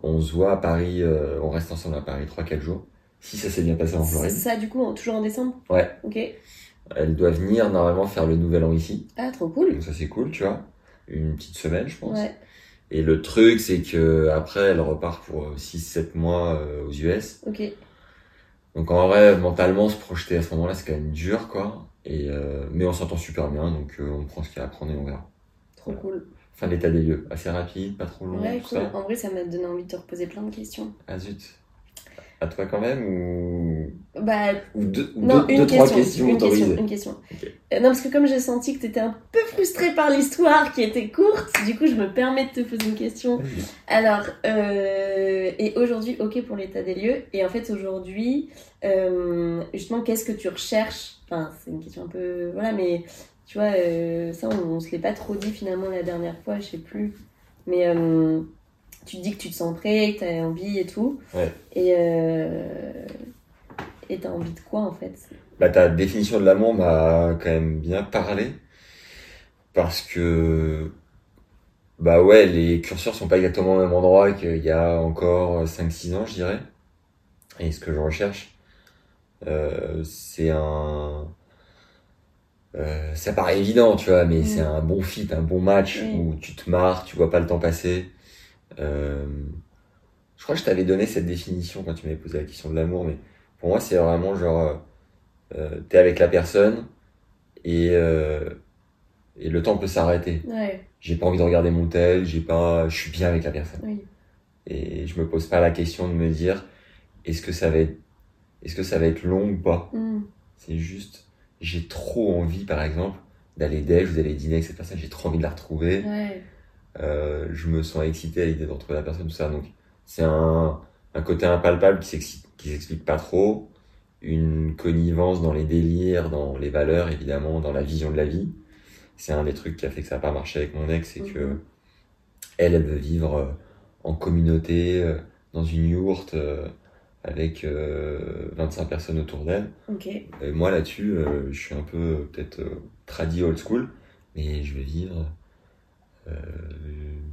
On se voit à Paris, on reste ensemble à Paris 3-4 jours. Si ça s'est bien passé en Floride. C'est ça, du coup, toujours en décembre ? Ouais. Ok. Elle doit venir normalement faire le nouvel an ici. Ah, trop cool. Donc ça, c'est cool, tu vois. Une petite semaine, je pense. Ouais. Et le truc, c'est qu'après, elle repart pour 6-7 mois aux US. Ok. Donc en vrai, mentalement, se projeter à ce moment-là, c'est quand même dur, quoi. Mais on s'entend super bien, donc on prend ce qu'il y a à prendre et on verra. Trop cool. Enfin, l'état des lieux. Assez rapide, pas trop long. Ouais, cool. Ça. En vrai, ça m'a donné envie de te reposer plein de questions. Ah zut. À toi quand même ou... Bah, une question. Okay. Non, parce que comme j'ai senti que tu étais un peu frustrée par l'histoire qui était courte, du coup, je me permets de te poser une question. Alors, et aujourd'hui, ok pour l'état des lieux. Et en fait, aujourd'hui, justement, qu'est-ce que tu recherches ? Enfin, c'est une question un peu... Voilà, mais tu vois, ça, on se l'est pas trop dit finalement la dernière fois, je sais plus. Mais... tu te dis que tu te sens prêt, que t'as envie et tout. Ouais. Et t'as envie de quoi, en fait ? Bah, ta définition de l'amour m'a quand même bien parlé. Parce que... Bah ouais, les curseurs sont pas exactement au même endroit qu'il y a encore 5-6 ans, je dirais. Et ce que je recherche, c'est un... ça paraît évident, tu vois, mais c'est un bon fit, un bon match où tu te marres, tu vois pas le temps passer. Je crois que je t'avais donné cette définition quand tu m'avais posé la question de l'amour, mais pour moi c'est vraiment genre t'es avec la personne et le temps peut s'arrêter. Ouais. J'ai pas envie de regarder mon tel, je suis bien avec la personne. Oui. Et je me pose pas la question de me dire est-ce que ça va être long ou pas. C'est juste j'ai trop envie par exemple d'aller déj ou d'aller dîner avec cette personne, j'ai trop envie de la retrouver. Ouais. Je me sens excité à l'idée de retrouver la personne, tout ça. Donc, c'est un côté impalpable qui s'explique pas trop. Une connivence dans les délires, dans les valeurs, évidemment, dans la vision de la vie. C'est un des trucs qui a fait que ça n'a pas marché avec mon ex, c'est que Elle veut vivre en communauté, dans une yourte, avec 25 personnes autour d'elle. Okay. Et moi là-dessus, je suis un peu peut-être tradi old school, mais je vais vivre,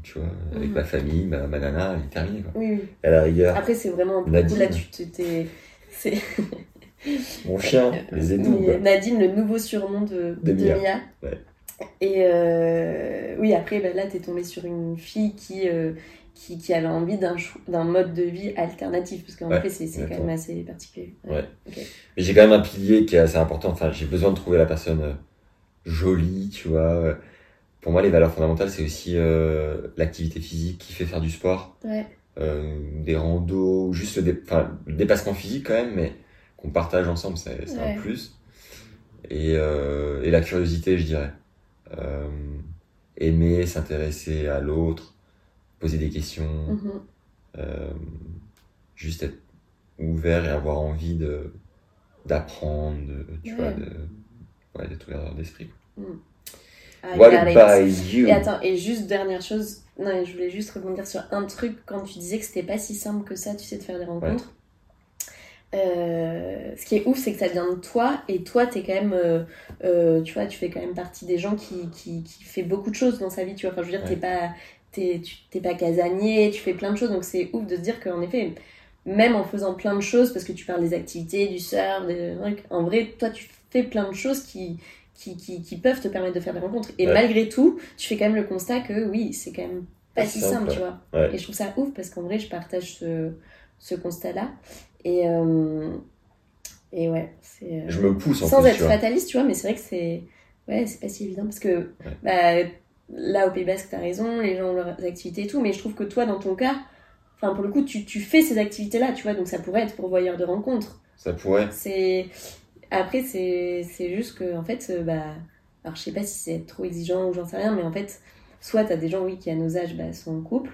tu vois, avec ma famille, ma nana, elle est terminée, quoi. Oui, oui. À la rigueur. Après, c'est vraiment un peu Nadine. Là, tu t'es. C'est... Mon chien, les étoux. Nadine, le nouveau surnom de Mia. Ouais. Et oui, après, ben là, t'es tombée sur une fille qui avait envie d'un mode de vie alternatif, parce qu'en fait, c'est quand même assez particulier. Ouais. Ouais. Okay. Mais j'ai quand même un pilier qui est assez important. Enfin, j'ai besoin de trouver la personne jolie, tu vois. Pour moi, les valeurs fondamentales, c'est aussi l'activité physique qui fait faire du sport, des randos, juste le dépassement physique quand même, mais qu'on partage ensemble, c'est un plus. Et la curiosité, je dirais. Aimer, s'intéresser à l'autre, poser des questions, juste être ouvert et avoir envie d'apprendre, d'être ouvert d'esprit. Mm. What about you? Et attends, et juste dernière chose, je voulais juste rebondir sur un truc quand tu disais que c'était pas si simple que ça, tu sais, de faire des rencontres. Ouais. Ce qui est ouf, c'est que ça vient de toi, et toi, t'es quand même, tu vois, tu fais quand même partie des gens qui fait beaucoup de choses dans sa vie, tu vois. Enfin, je veux dire, t'es pas casanier, tu fais plein de choses, donc c'est ouf de se dire qu'en effet, même en faisant plein de choses, parce que tu parles des activités, du surf, des trucs, en vrai, toi, tu fais plein de choses qui peuvent te permettre de faire des rencontres. Et malgré tout, tu fais quand même le constat que oui, c'est quand même pas si simple, tu vois. Ouais. Et je trouve ça ouf parce qu'en vrai, je partage ce constat-là. Et ouais, c'est... Je me pousse en plus, sans être fataliste, tu vois, mais c'est vrai que c'est pas si évident parce que là, au Pays Basque, t'as raison, les gens ont leurs activités et tout, mais je trouve que toi, dans ton cas, enfin, pour le coup, tu fais ces activités-là, tu vois, donc ça pourrait être pourvoyeur de rencontres. Ça pourrait. C'est... Après, c'est juste que, en fait, alors je sais pas si c'est trop exigeant ou j'en sais rien, mais en fait, soit t'as des gens, oui, qui à nos âges sont en couple,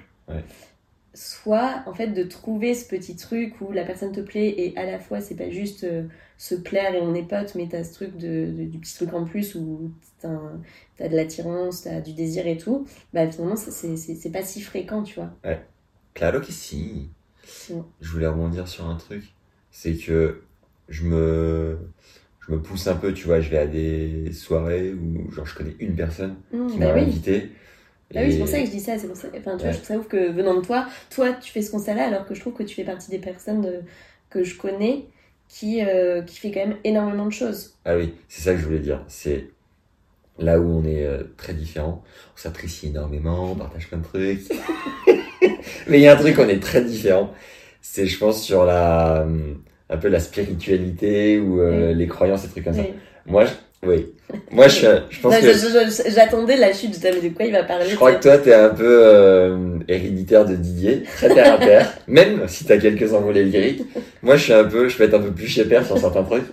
soit, en fait, de trouver ce petit truc où la personne te plaît et à la fois, c'est pas juste se plaire et on est potes, mais t'as ce truc du petit truc en plus où t'as de l'attirance, t'as du désir et tout, finalement, c'est pas si fréquent, tu vois. Ouais, claro que si. Ouais. Je voulais rebondir sur un truc, c'est que je me pousse un peu, tu vois, je vais à des soirées où genre je connais une personne qui m'a invité. Ah oui, c'est pour ça que je dis ça, c'est pour ça. Enfin, tu vois, je trouve ça ouf que venant de toi tu fais ce constat-là alors que je trouve que tu fais partie des personnes que je connais qui fait quand même énormément de choses. Ah oui, c'est ça que je voulais dire, c'est là où on est très différents, on s'apprécie énormément, on partage plein de trucs. Mais il y a un truc on est très différents, c'est je pense sur un peu la spiritualité ou les croyances, des trucs comme ça. Moi, je pense non, que... J'attendais la chute, je savais de quoi il va parler. Je crois que toi, t'es un peu héréditaire de Didier, très terre à terre, même si t'as quelques envolées lyriques. Moi, je peux être un peu plus chez-père sur certains trucs.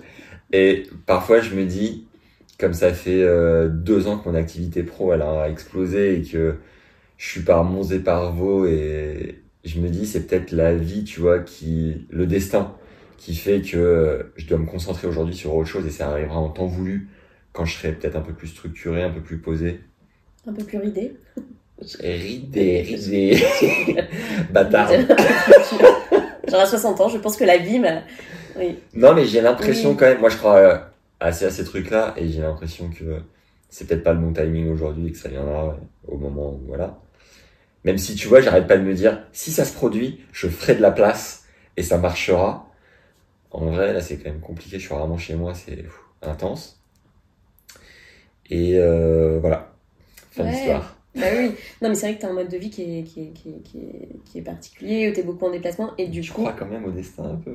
Et parfois, je me dis, comme ça fait 2 ans que mon activité pro, elle a explosé et que je suis par Mons et par Vaux, et je me dis, c'est peut-être la vie, tu vois, le destin, qui fait que je dois me concentrer aujourd'hui sur autre chose et ça arrivera en temps voulu quand je serai peut-être un peu plus structuré, un peu plus posé. Un peu plus ridé. Ridé. Bâtard. J'aurai 60 ans, je pense que la vie m'a... Oui. Non, mais j'ai l'impression quand même... Moi, je crois assez à ces trucs-là et j'ai l'impression que c'est peut-être pas le bon timing aujourd'hui et que ça viendra au moment où... Voilà. Même si, tu vois, j'arrête pas de me dire, si ça se produit, je ferai de la place et ça marchera. En vrai, là, c'est quand même compliqué. Je suis rarement chez moi. C'est intense. Et voilà. Fin d'histoire. Bah oui. Non, mais c'est vrai que t'as un mode de vie qui est particulier, où t'es beaucoup en déplacement. Et du coup... Je crois quand même au destin un peu.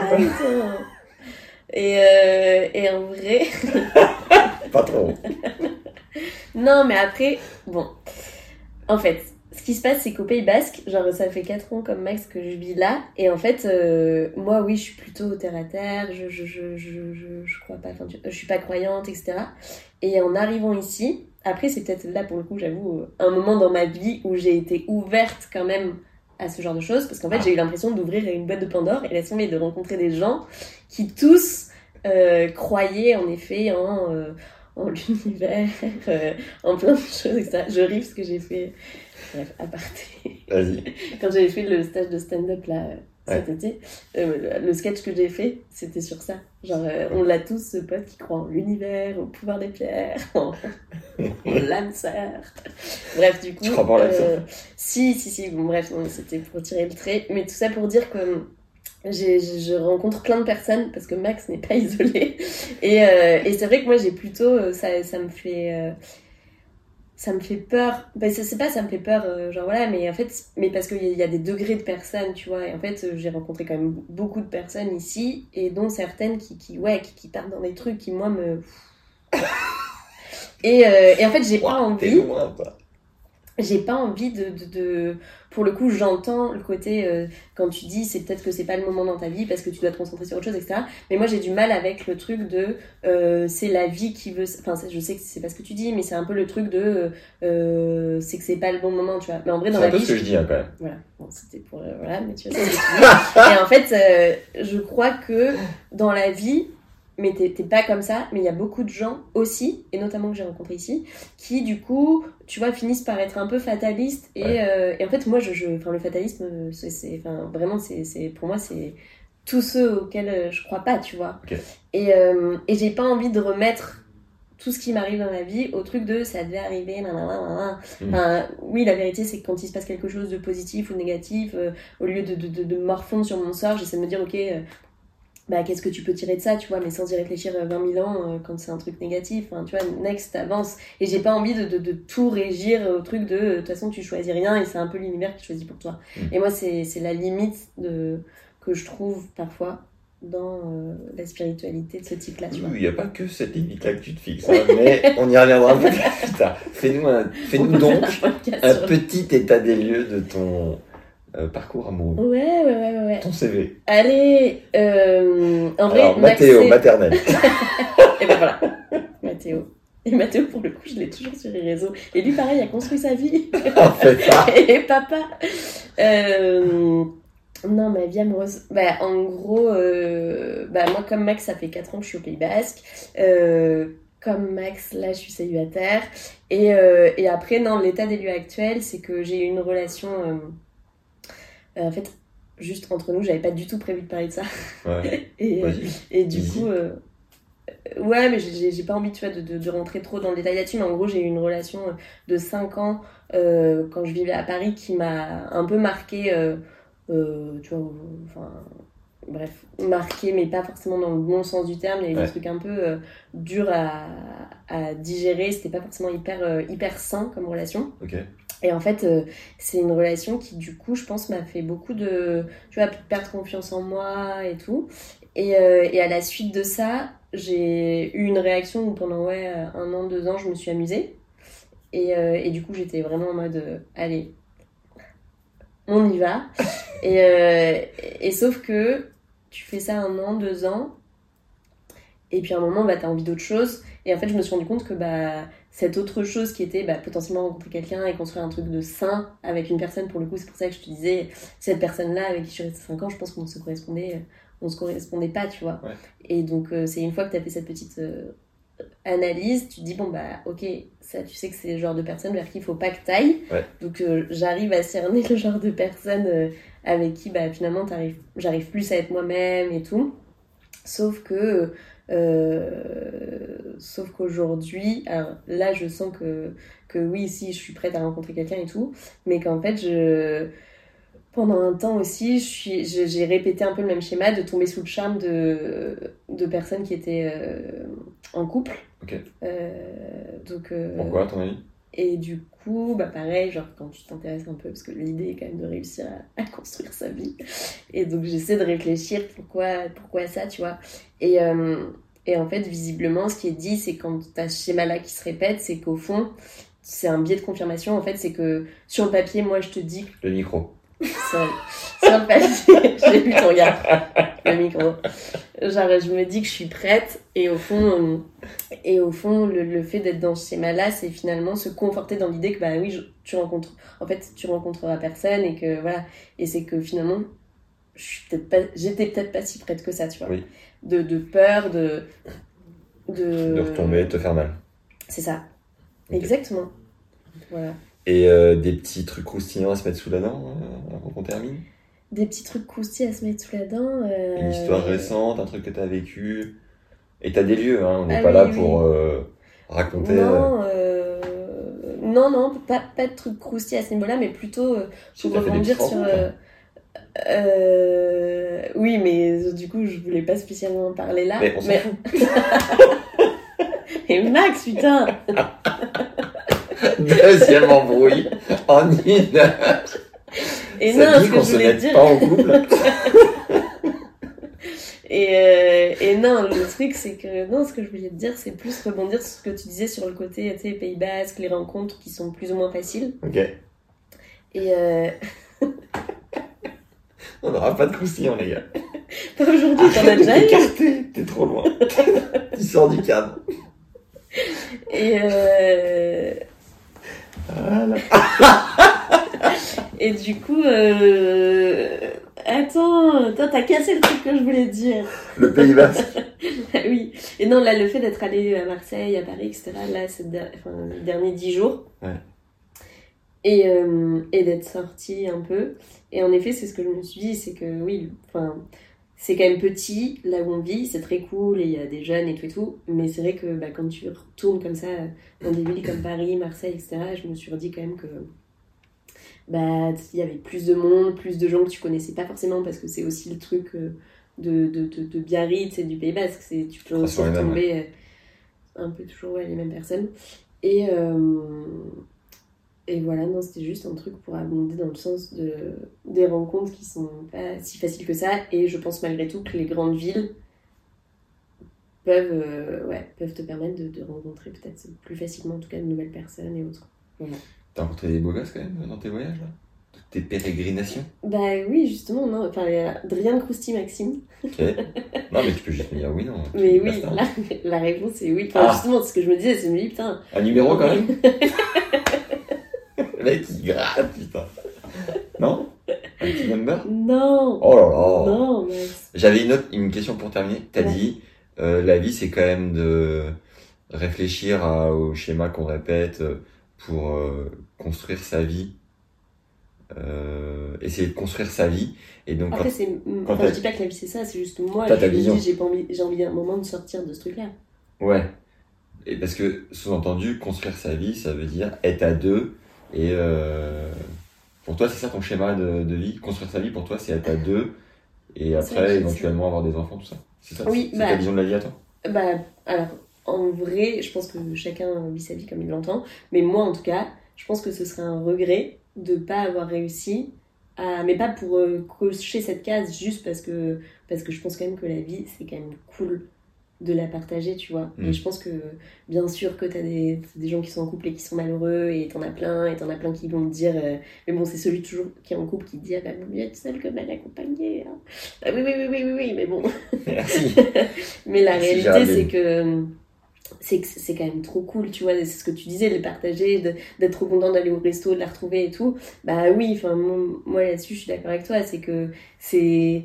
Ah, putain. Et en vrai... Pas trop. Non, mais après... Bon. En fait... Ce qui se passe, c'est qu'au Pays Basque, genre ça fait 4 ans comme Max que je vis là, et en fait, moi oui, je suis plutôt terre à terre, je crois pas, je suis pas croyante, etc. Et en arrivant ici, après c'est peut-être là pour le coup, j'avoue, un moment dans ma vie où j'ai été ouverte quand même à ce genre de choses, parce qu'en fait j'ai eu l'impression d'ouvrir une boîte de Pandore, et laisse tomber de rencontrer des gens qui tous croyaient en effet en... en l'univers, en plein de choses. Ça, je ris parce que j'ai fait... Bref, aparté. Vas-y. Quand j'avais fait le stage de stand-up, là... cet été, le sketch que j'ai fait, c'était sur ça. Genre, on l'a tous, ce pote qui croit en l'univers, au pouvoir des pierres, en l'âme sœur. Bref, du coup... Tu crois pas en l'âme sœur ? Si, bon, bref, non, c'était pour tirer le trait. Mais tout ça pour dire que je rencontre plein de personnes, parce que Max n'est pas isolé. Et c'est vrai que moi, j'ai plutôt... Ça me fait... ça me fait peur, ben, c'est pas ça me fait peur, genre voilà, mais en fait, mais parce qu'il y a des degrés de personnes, tu vois, et en fait, j'ai rencontré quand même beaucoup de personnes ici, et dont certaines qui partent dans des trucs qui, moi, me... et en fait, j'ai pas envie... T'es loin, toi. J'ai pas envie de... Pour le coup, j'entends le côté, quand tu dis, c'est peut-être que c'est pas le moment dans ta vie, parce que tu dois te concentrer sur autre chose, etc. Mais moi, j'ai du mal avec le truc de, c'est la vie qui veut... Enfin, je sais que c'est pas ce que tu dis, mais c'est un peu le truc de, c'est que c'est pas le bon moment, tu vois. Mais en vrai, dans la vie... C'est un peu ce que je dis, hein, quand même. Voilà. Bon, c'était pour... voilà, mais tu vois, c'est ce que tu dis. Et en fait, je crois que dans la vie... mais t'es pas comme ça, mais il y a beaucoup de gens aussi, et notamment que j'ai rencontré ici, qui du coup, tu vois, finissent par être un peu fatalistes, et en fait moi, enfin le fatalisme, c'est pour moi, c'est tous ceux auxquels je crois pas, tu vois, okay. Et j'ai pas envie de remettre tout ce qui m'arrive dans la vie au truc de ça devait arriver, nanana. Enfin, oui, la vérité c'est que quand il se passe quelque chose de positif ou de négatif, au lieu de morfondre sur mon sort, j'essaie de me dire ok, bah qu'est-ce que tu peux tirer de ça, tu vois, mais sans y réfléchir 20 000 ans quand c'est un truc négatif, hein, tu vois, next, avance. Et j'ai pas envie de tout régir au truc de toute façon tu choisis rien et c'est un peu l'univers qui choisit pour toi. Et moi c'est la limite que je trouve parfois dans la spiritualité de ce type-là, tu vois. Il n'y a pas que cette limite-là que tu te fixes, hein, mais on y reviendra un peu plus tard. Fais-nous donc un petit état des lieux de ton... parcours amoureux. Ouais. Ton CV. Allez, en vrai... Alors, Matteo, Max, maternelle. Et ben voilà, Matteo. Et Matteo, pour le coup, je l'ai toujours sur les réseaux. Et lui, pareil, a construit sa vie. En fait, ça. Et papa. Non, ma vie amoureuse. Bah, en gros, moi, comme Max, ça fait 4 ans que je suis au Pays Basque. Comme Max, là, je suis célibataire. Et après, non, l'état des lieux actuel, c'est que j'ai eu une relation... en fait, juste entre nous, j'avais pas du tout prévu de parler de ça. Ouais. Et du coup, ouais, mais j'ai pas envie, tu vois, de rentrer trop dans le détail là-dessus. Mais en gros, j'ai eu une relation de 5 ans quand je vivais à Paris qui m'a un peu marquée, tu vois, enfin... Bref, marqué, mais pas forcément dans le bon sens du terme. Il y avait des trucs un peu durs à digérer. C'était pas forcément hyper sain comme relation. Okay. Et en fait, c'est une relation qui, du coup, je pense, m'a fait beaucoup de... Tu vois, perdre confiance en moi et tout. Et à la suite de ça, j'ai eu une réaction où pendant 1 an, 2 ans, je me suis amusée. Et du coup, j'étais vraiment en mode « Allez, on y va ». Et sauf que... tu fais ça 1 an, 2 ans, et puis à un moment, bah, t'as envie d'autre chose. Et en fait, je me suis rendu compte que bah, cette autre chose qui était bah, potentiellement rencontrer quelqu'un et construire un truc de sain avec une personne, pour le coup, c'est pour ça que je te disais, cette personne-là avec qui je suis restée 5 ans, je pense qu'on ne se correspondait, pas, tu vois. Ouais. Et donc, c'est une fois que t'as fait cette petite analyse, tu te dis, bon, bah, ok, ça, tu sais que c'est le genre de personne vers qui il ne faut pas que t'ailles. Ouais. Donc, j'arrive à cerner le genre de personne... avec qui bah, finalement j'arrive plus à être moi-même et tout. Sauf qu'aujourd'hui, alors là je sens que oui, si je suis prête à rencontrer quelqu'un et tout, mais qu'en fait pendant un temps aussi j'ai répété un peu le même schéma de tomber sous le charme de personnes qui étaient en couple. Ok. Pourquoi à ton avis ? Et du coup, bah pareil, genre quand tu t'intéresses un peu, parce que l'idée est quand même de réussir à construire sa vie. Et donc j'essaie de réfléchir pourquoi ça, tu vois. Et en fait, visiblement, ce qui est dit, c'est quand t'as ce schéma-là qui se répète, c'est qu'au fond, c'est un biais de confirmation. En fait, c'est que sur le papier, moi, je te dis... Le micro. Sur le papier, j'ai vu ton regard. Le micro. Genre, je me dis que je suis prête, et au fond le fait d'être dans ce schéma-là, c'est finalement se conforter dans l'idée que bah oui, tu rencontreras personne, et que voilà, et c'est que finalement j'étais peut-être pas si prête que ça, tu vois. Oui. De peur de retomber, de te faire mal. C'est ça. Okay. Exactement. Voilà. Et des petits trucs croustillants à se mettre sous la dent avant qu'on termine ? Des petits trucs croustillants à se mettre sous la dent. Une histoire récente, un truc que tu as vécu. Et tu as des lieux, hein, on n'est pas là pour raconter. Non, pas de trucs croustillants à ce niveau-là, mais plutôt pour rebondir sur. Oui, mais du coup, je voulais pas spécialement en parler là. Mais on s'en fout. Et Max, putain. Deuxième embrouille en une heure. Et ça non, dit qu'on se mette pas en couple. Et non, le truc, c'est que non, ce que je voulais te dire, c'est plus rebondir sur ce que tu disais sur le côté, tu sais, Pays Basque, les rencontres qui sont plus ou moins faciles. Ok. Et on n'aura pas de croustillants, les gars. Pas aujourd'hui, t'en as déjà eu. T'es trop loin. Tu sors du cadre. Et voilà. Et du coup, Attends, t'as cassé le truc que je voulais te dire. Le Pays Basque. Oui. Et non, là, le fait d'être allé à Marseille, à Paris, etc., là, c'est les derniers 10 jours. Ouais. Et d'être sortie un peu. Et en effet, c'est ce que je me suis dit, c'est que oui, enfin, c'est quand même petit, là où on vit, c'est très cool, et il y a des jeunes et tout, mais c'est vrai que bah, quand tu retournes comme ça dans des villes comme Paris, Marseille, etc., je me suis redit quand même que bah, il y avait plus de monde, plus de gens que tu connaissais pas forcément, parce que c'est aussi le truc de Biarritz et du Pays Basque, c'est, tu peux aussi tomber un peu toujours les mêmes personnes. Et voilà, non, c'était juste un truc pour abonder dans le sens des rencontres qui sont pas si faciles que ça. Et je pense malgré tout que les grandes villes peuvent te permettre de rencontrer peut-être plus facilement, en tout cas, de nouvelles personnes et autres. Voilà. T'as rencontré des beaux gosses quand même dans tes voyages, là ? Toutes tes pérégrinations ? Bah oui, justement, non. Enfin, il y a rien de crousty, Maxime. Ok. Non, mais tu peux juste me dire oui, non. Mais oui, la réponse est oui. Enfin, justement, ce que je me disais, c'est oui, putain. Un numéro quand même. Le mec, il gratte, putain. Non ? Un petit number ? Non. Oh là là. Non, mais... J'avais une question pour terminer. T'as dit, la vie, c'est quand même de réfléchir au schéma qu'on répète pour construire sa vie. Essayer de construire sa vie. Et donc, après, je dis pas que la vie, c'est ça. C'est juste moi, je me dis, j'ai envie à un moment de sortir de ce truc-là. Ouais. Et parce que, sous-entendu, construire sa vie, ça veut dire être à deux. Et pour toi, c'est ça ton schéma de vie ? Construire sa vie, pour toi, c'est être à deux et après, éventuellement, avoir des enfants, tout ça ? C'est ça ? Oui, c'est ta vision de la vie à toi ? Bah, alors, en vrai, je pense que chacun vit sa vie comme il l'entend. Mais moi, en tout cas, je pense que ce serait un regret de ne pas avoir réussi à... Mais pas pour cocher cette case, juste parce que je pense quand même que la vie, c'est quand même cool de la partager, tu vois. Et je pense que, bien sûr, que t'as des gens qui sont en couple et qui sont malheureux, et t'en as plein qui vont me dire... mais bon, c'est celui toujours qui est en couple qui dit « Ah bah, vaut mieux être seul que mal accompagné. Hein. » Ah oui, mais bon. Merci. Mais la réalité, c'est que c'est quand même trop cool, tu vois. C'est ce que tu disais, de partager, d'être trop content d'aller au resto, de la retrouver et tout. Bah oui, enfin, moi, là-dessus, je suis d'accord avec toi. C'est que c'est...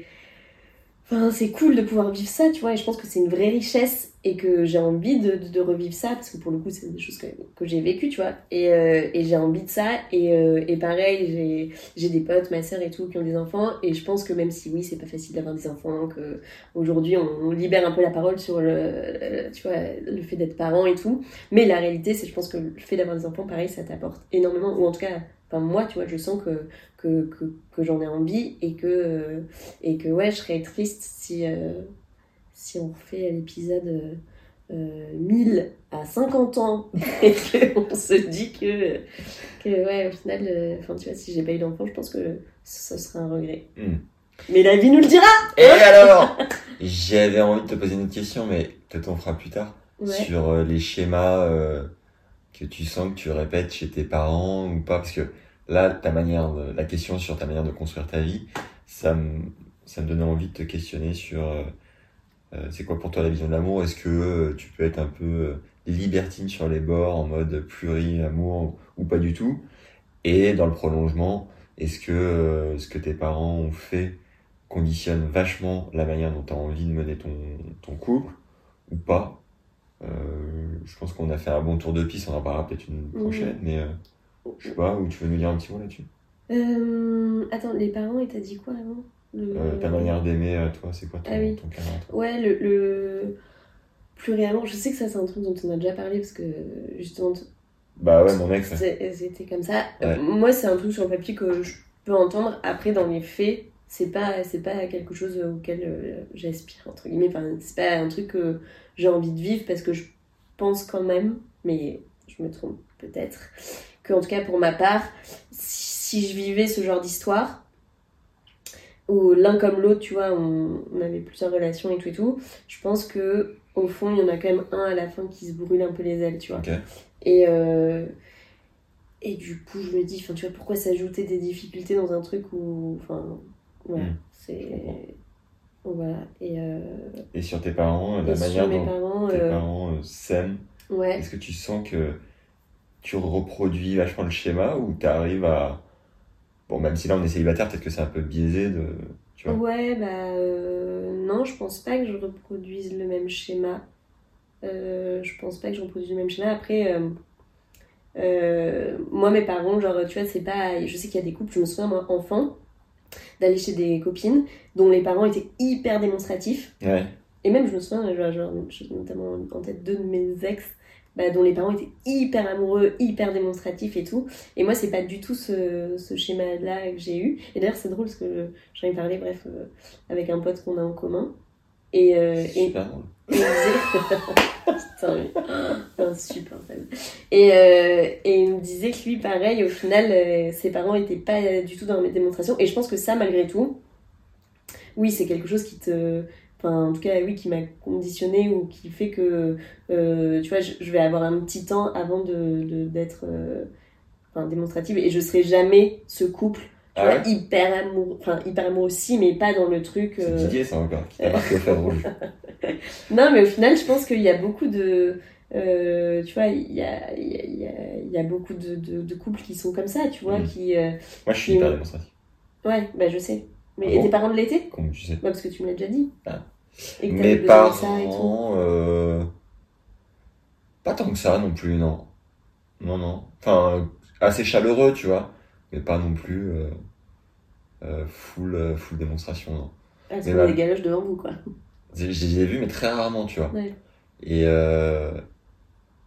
Enfin, c'est cool de pouvoir vivre ça, tu vois, et je pense que c'est une vraie richesse et que j'ai envie de revivre ça, parce que pour le coup, c'est des choses que j'ai vécues, tu vois, et j'ai envie de ça, et pareil, j'ai des potes, ma sœur et tout, qui ont des enfants, et je pense que même si, oui, c'est pas facile d'avoir des enfants, qu'aujourd'hui, on libère un peu la parole sur tu vois, le fait d'être parent et tout, mais la réalité, c'est, je pense que le fait d'avoir des enfants, pareil, ça t'apporte énormément, ou en tout cas... Enfin, moi, tu vois, je sens que j'en ai envie et que ouais, je serais triste si on refait l'épisode 1000 à 50 ans et qu'on se dit que ouais, au final, enfin, tu vois, si j'ai pas eu d'enfant, je pense que ce sera un regret. Mais la vie nous le dira. Et alors, j'avais envie de te poser une question, mais peut-être on fera plus tard, sur les schémas... que tu sens que tu répètes chez tes parents ou pas, parce que là, la question sur ta manière de construire ta vie, ça me donnait envie de te questionner sur c'est quoi pour toi la vision de l'amour ? Est-ce que tu peux être un peu libertine sur les bords, en mode pluri-amour ou pas du tout ? Et dans le prolongement, est-ce que ce que tes parents ont fait conditionne vachement la manière dont tu as envie de mener ton couple ou pas ? Je pense qu'on a fait un bon tour de piste, on en parlera peut-être une prochaine, mais je sais pas, ou tu veux nous dire un petit mot là-dessus? Attends, les parents, et t'as dit quoi avant? Ta manière d'aimer, toi, c'est quoi ton, ton caractère, toi? Ouais, le... plus réellement, je sais que ça, c'est un truc dont on a déjà parlé, parce que justement... Bah ouais, mon ex. C'était comme ça. Ouais. Moi, c'est un truc sur le papier que je peux entendre. Après, dans les faits, c'est pas quelque chose auquel j'aspire, entre guillemets. Enfin, c'est pas un truc que j'ai envie de vivre, parce que je pense quand même, mais je me trompe peut-être, que en tout cas, pour ma part, si je vivais ce genre d'histoire, où l'un comme l'autre, tu vois, on avait plusieurs relations et tout, je pense que au fond, il y en a quand même un à la fin qui se brûle un peu les ailes, tu vois. Okay. Et du coup, je me dis, tu vois, pourquoi s'ajouter des difficultés dans un truc où... Enfin, voilà, c'est... Voilà, et sur tes parents, la manière dont tes parents s'aiment, est-ce que tu sens que tu reproduis vachement le schéma ou t'arrives à... Bon, même si là, on est célibataire, peut-être que c'est un peu biaisé de... Tu vois. Ouais, bah... non, je pense pas que je reproduise le même schéma. Après, moi, mes parents, genre, tu vois, c'est pas... Je sais qu'il y a des couples, je me souviens, moi, enfant, d'aller chez des copines dont les parents étaient hyper démonstratifs. Ouais. Et même, je me souviens, genre, notamment en tête deux de mes ex, bah, dont les parents étaient hyper amoureux, hyper démonstratifs et tout. Et moi, c'est pas du tout ce schéma-là que j'ai eu. Et d'ailleurs, c'est drôle parce que j'en ai parlé, bref, avec un pote qu'on a en commun. C'est super drôle. Et il me disait que lui, pareil, au final, ses parents n'étaient pas du tout dans mes démonstrations. Et je pense que ça, malgré tout, oui, c'est quelque chose qui te... Enfin, en tout cas, oui, qui m'a conditionnée ou qui fait que, tu vois, je vais avoir un petit temps avant d'être démonstrative. Et je serai jamais ce couple, tu vois, hyper amoureux. Enfin, hyper amoureux aussi, mais pas dans le truc... C'est Didier, ça, encore, qui t'a marqué au fer rouge. Non, mais au final, je pense qu'il y a beaucoup de... tu vois, il y a beaucoup de couples qui sont comme ça, tu vois, qui... Moi, je suis hyper démonstrative. Ouais, bah, je sais. Mais tes parents de l'été? Comme tu sais. Ouais, parce que tu me l'as déjà dit. Ah. Et que mes parents, ça et tout. Pas tant que ça non plus, non. Non, non. Enfin, assez chaleureux, tu vois. Mais pas non plus full démonstration, non. Ah, parce qu'on a des galoches devant vous, quoi. Je les ai vus, mais très rarement, tu vois. Ouais. Et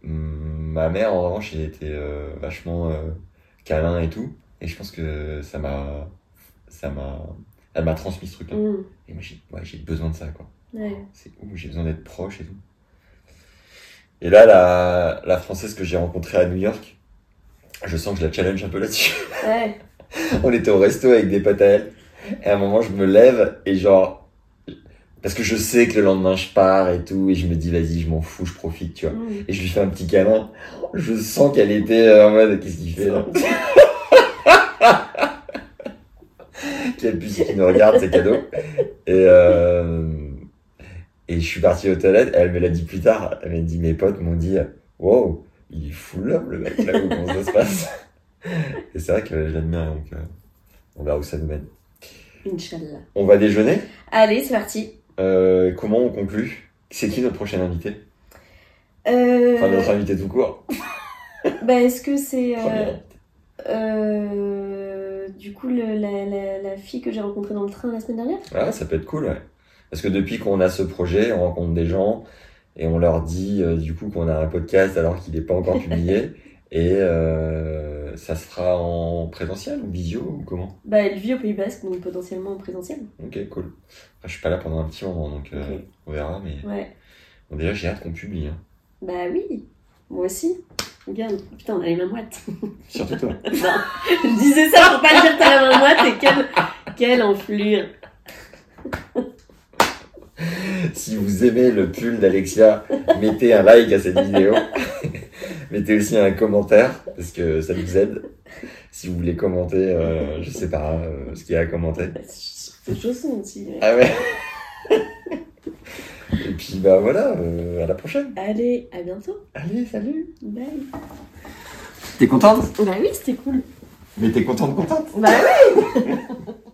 ma mère, en revanche, elle était vachement câlin et tout. Et je pense que elle m'a transmis ce truc-là. Mmh. Et moi, j'ai besoin de ça, quoi. Ouais. C'est ouf, j'ai besoin d'être proche et tout. Et là, la Française que j'ai rencontrée à New York, je sens que je la challenge un peu là-dessus. Ouais. On était au resto avec des potes à elle. Et à un moment, je me lève et genre... Parce que je sais que le lendemain, je pars et tout. Et je me dis, vas-y, je m'en fous, je profite, tu vois. Mmh. Et je lui fais un petit câlin. Je sens qu'elle était en mode, qu'est-ce qu'il fait là? Quelle puce qui nous regarde, c'est cadeau. Et je suis parti aux toilettes, elle me l'a dit plus tard, elle m'a dit, mes potes m'ont dit, wow, il est full homme le mec là, où comment ça se passe. Et c'est vrai que j'admire, donc on verra où ça nous mène. Inch'Allah. On va déjeuner? Allez, c'est parti. Comment on conclut? C'est qui notre prochain invité? Enfin, notre invité tout court. Bah, est-ce que c'est... du coup, la fille que j'ai rencontrée dans le train la semaine dernière. Ah, ça peut être cool, ouais. Parce que depuis qu'on a ce projet, on rencontre des gens et on leur dit du coup qu'on a un podcast alors qu'il n'est pas encore publié. Et ça sera en présentiel ou visio ou comment? Bah, elle vit au Pays Basque, donc potentiellement en présentiel. Ok, cool. Enfin, je suis pas là pendant un petit moment, donc on verra. Mais bon, déjà, j'ai hâte qu'on publie. Hein. Bah oui, moi aussi. Regarde, putain, on a les mains moites. Surtout toi. Non, je disais ça pour pas dire que t'as la main moite et quelle enflure. Si vous aimez le pull d'Alexia, mettez un like à cette vidéo. Mettez aussi un commentaire, parce que ça nous aide. Si vous voulez commenter, je sais pas ce qu'il y a à commenter. C'est chausson aussi. Ouais. Ah ouais. Et puis bah voilà, à la prochaine. Allez, à bientôt. Allez, salut. Bye. T'es contente? Bah oui, c'était cool. Mais t'es contente? Bah oui.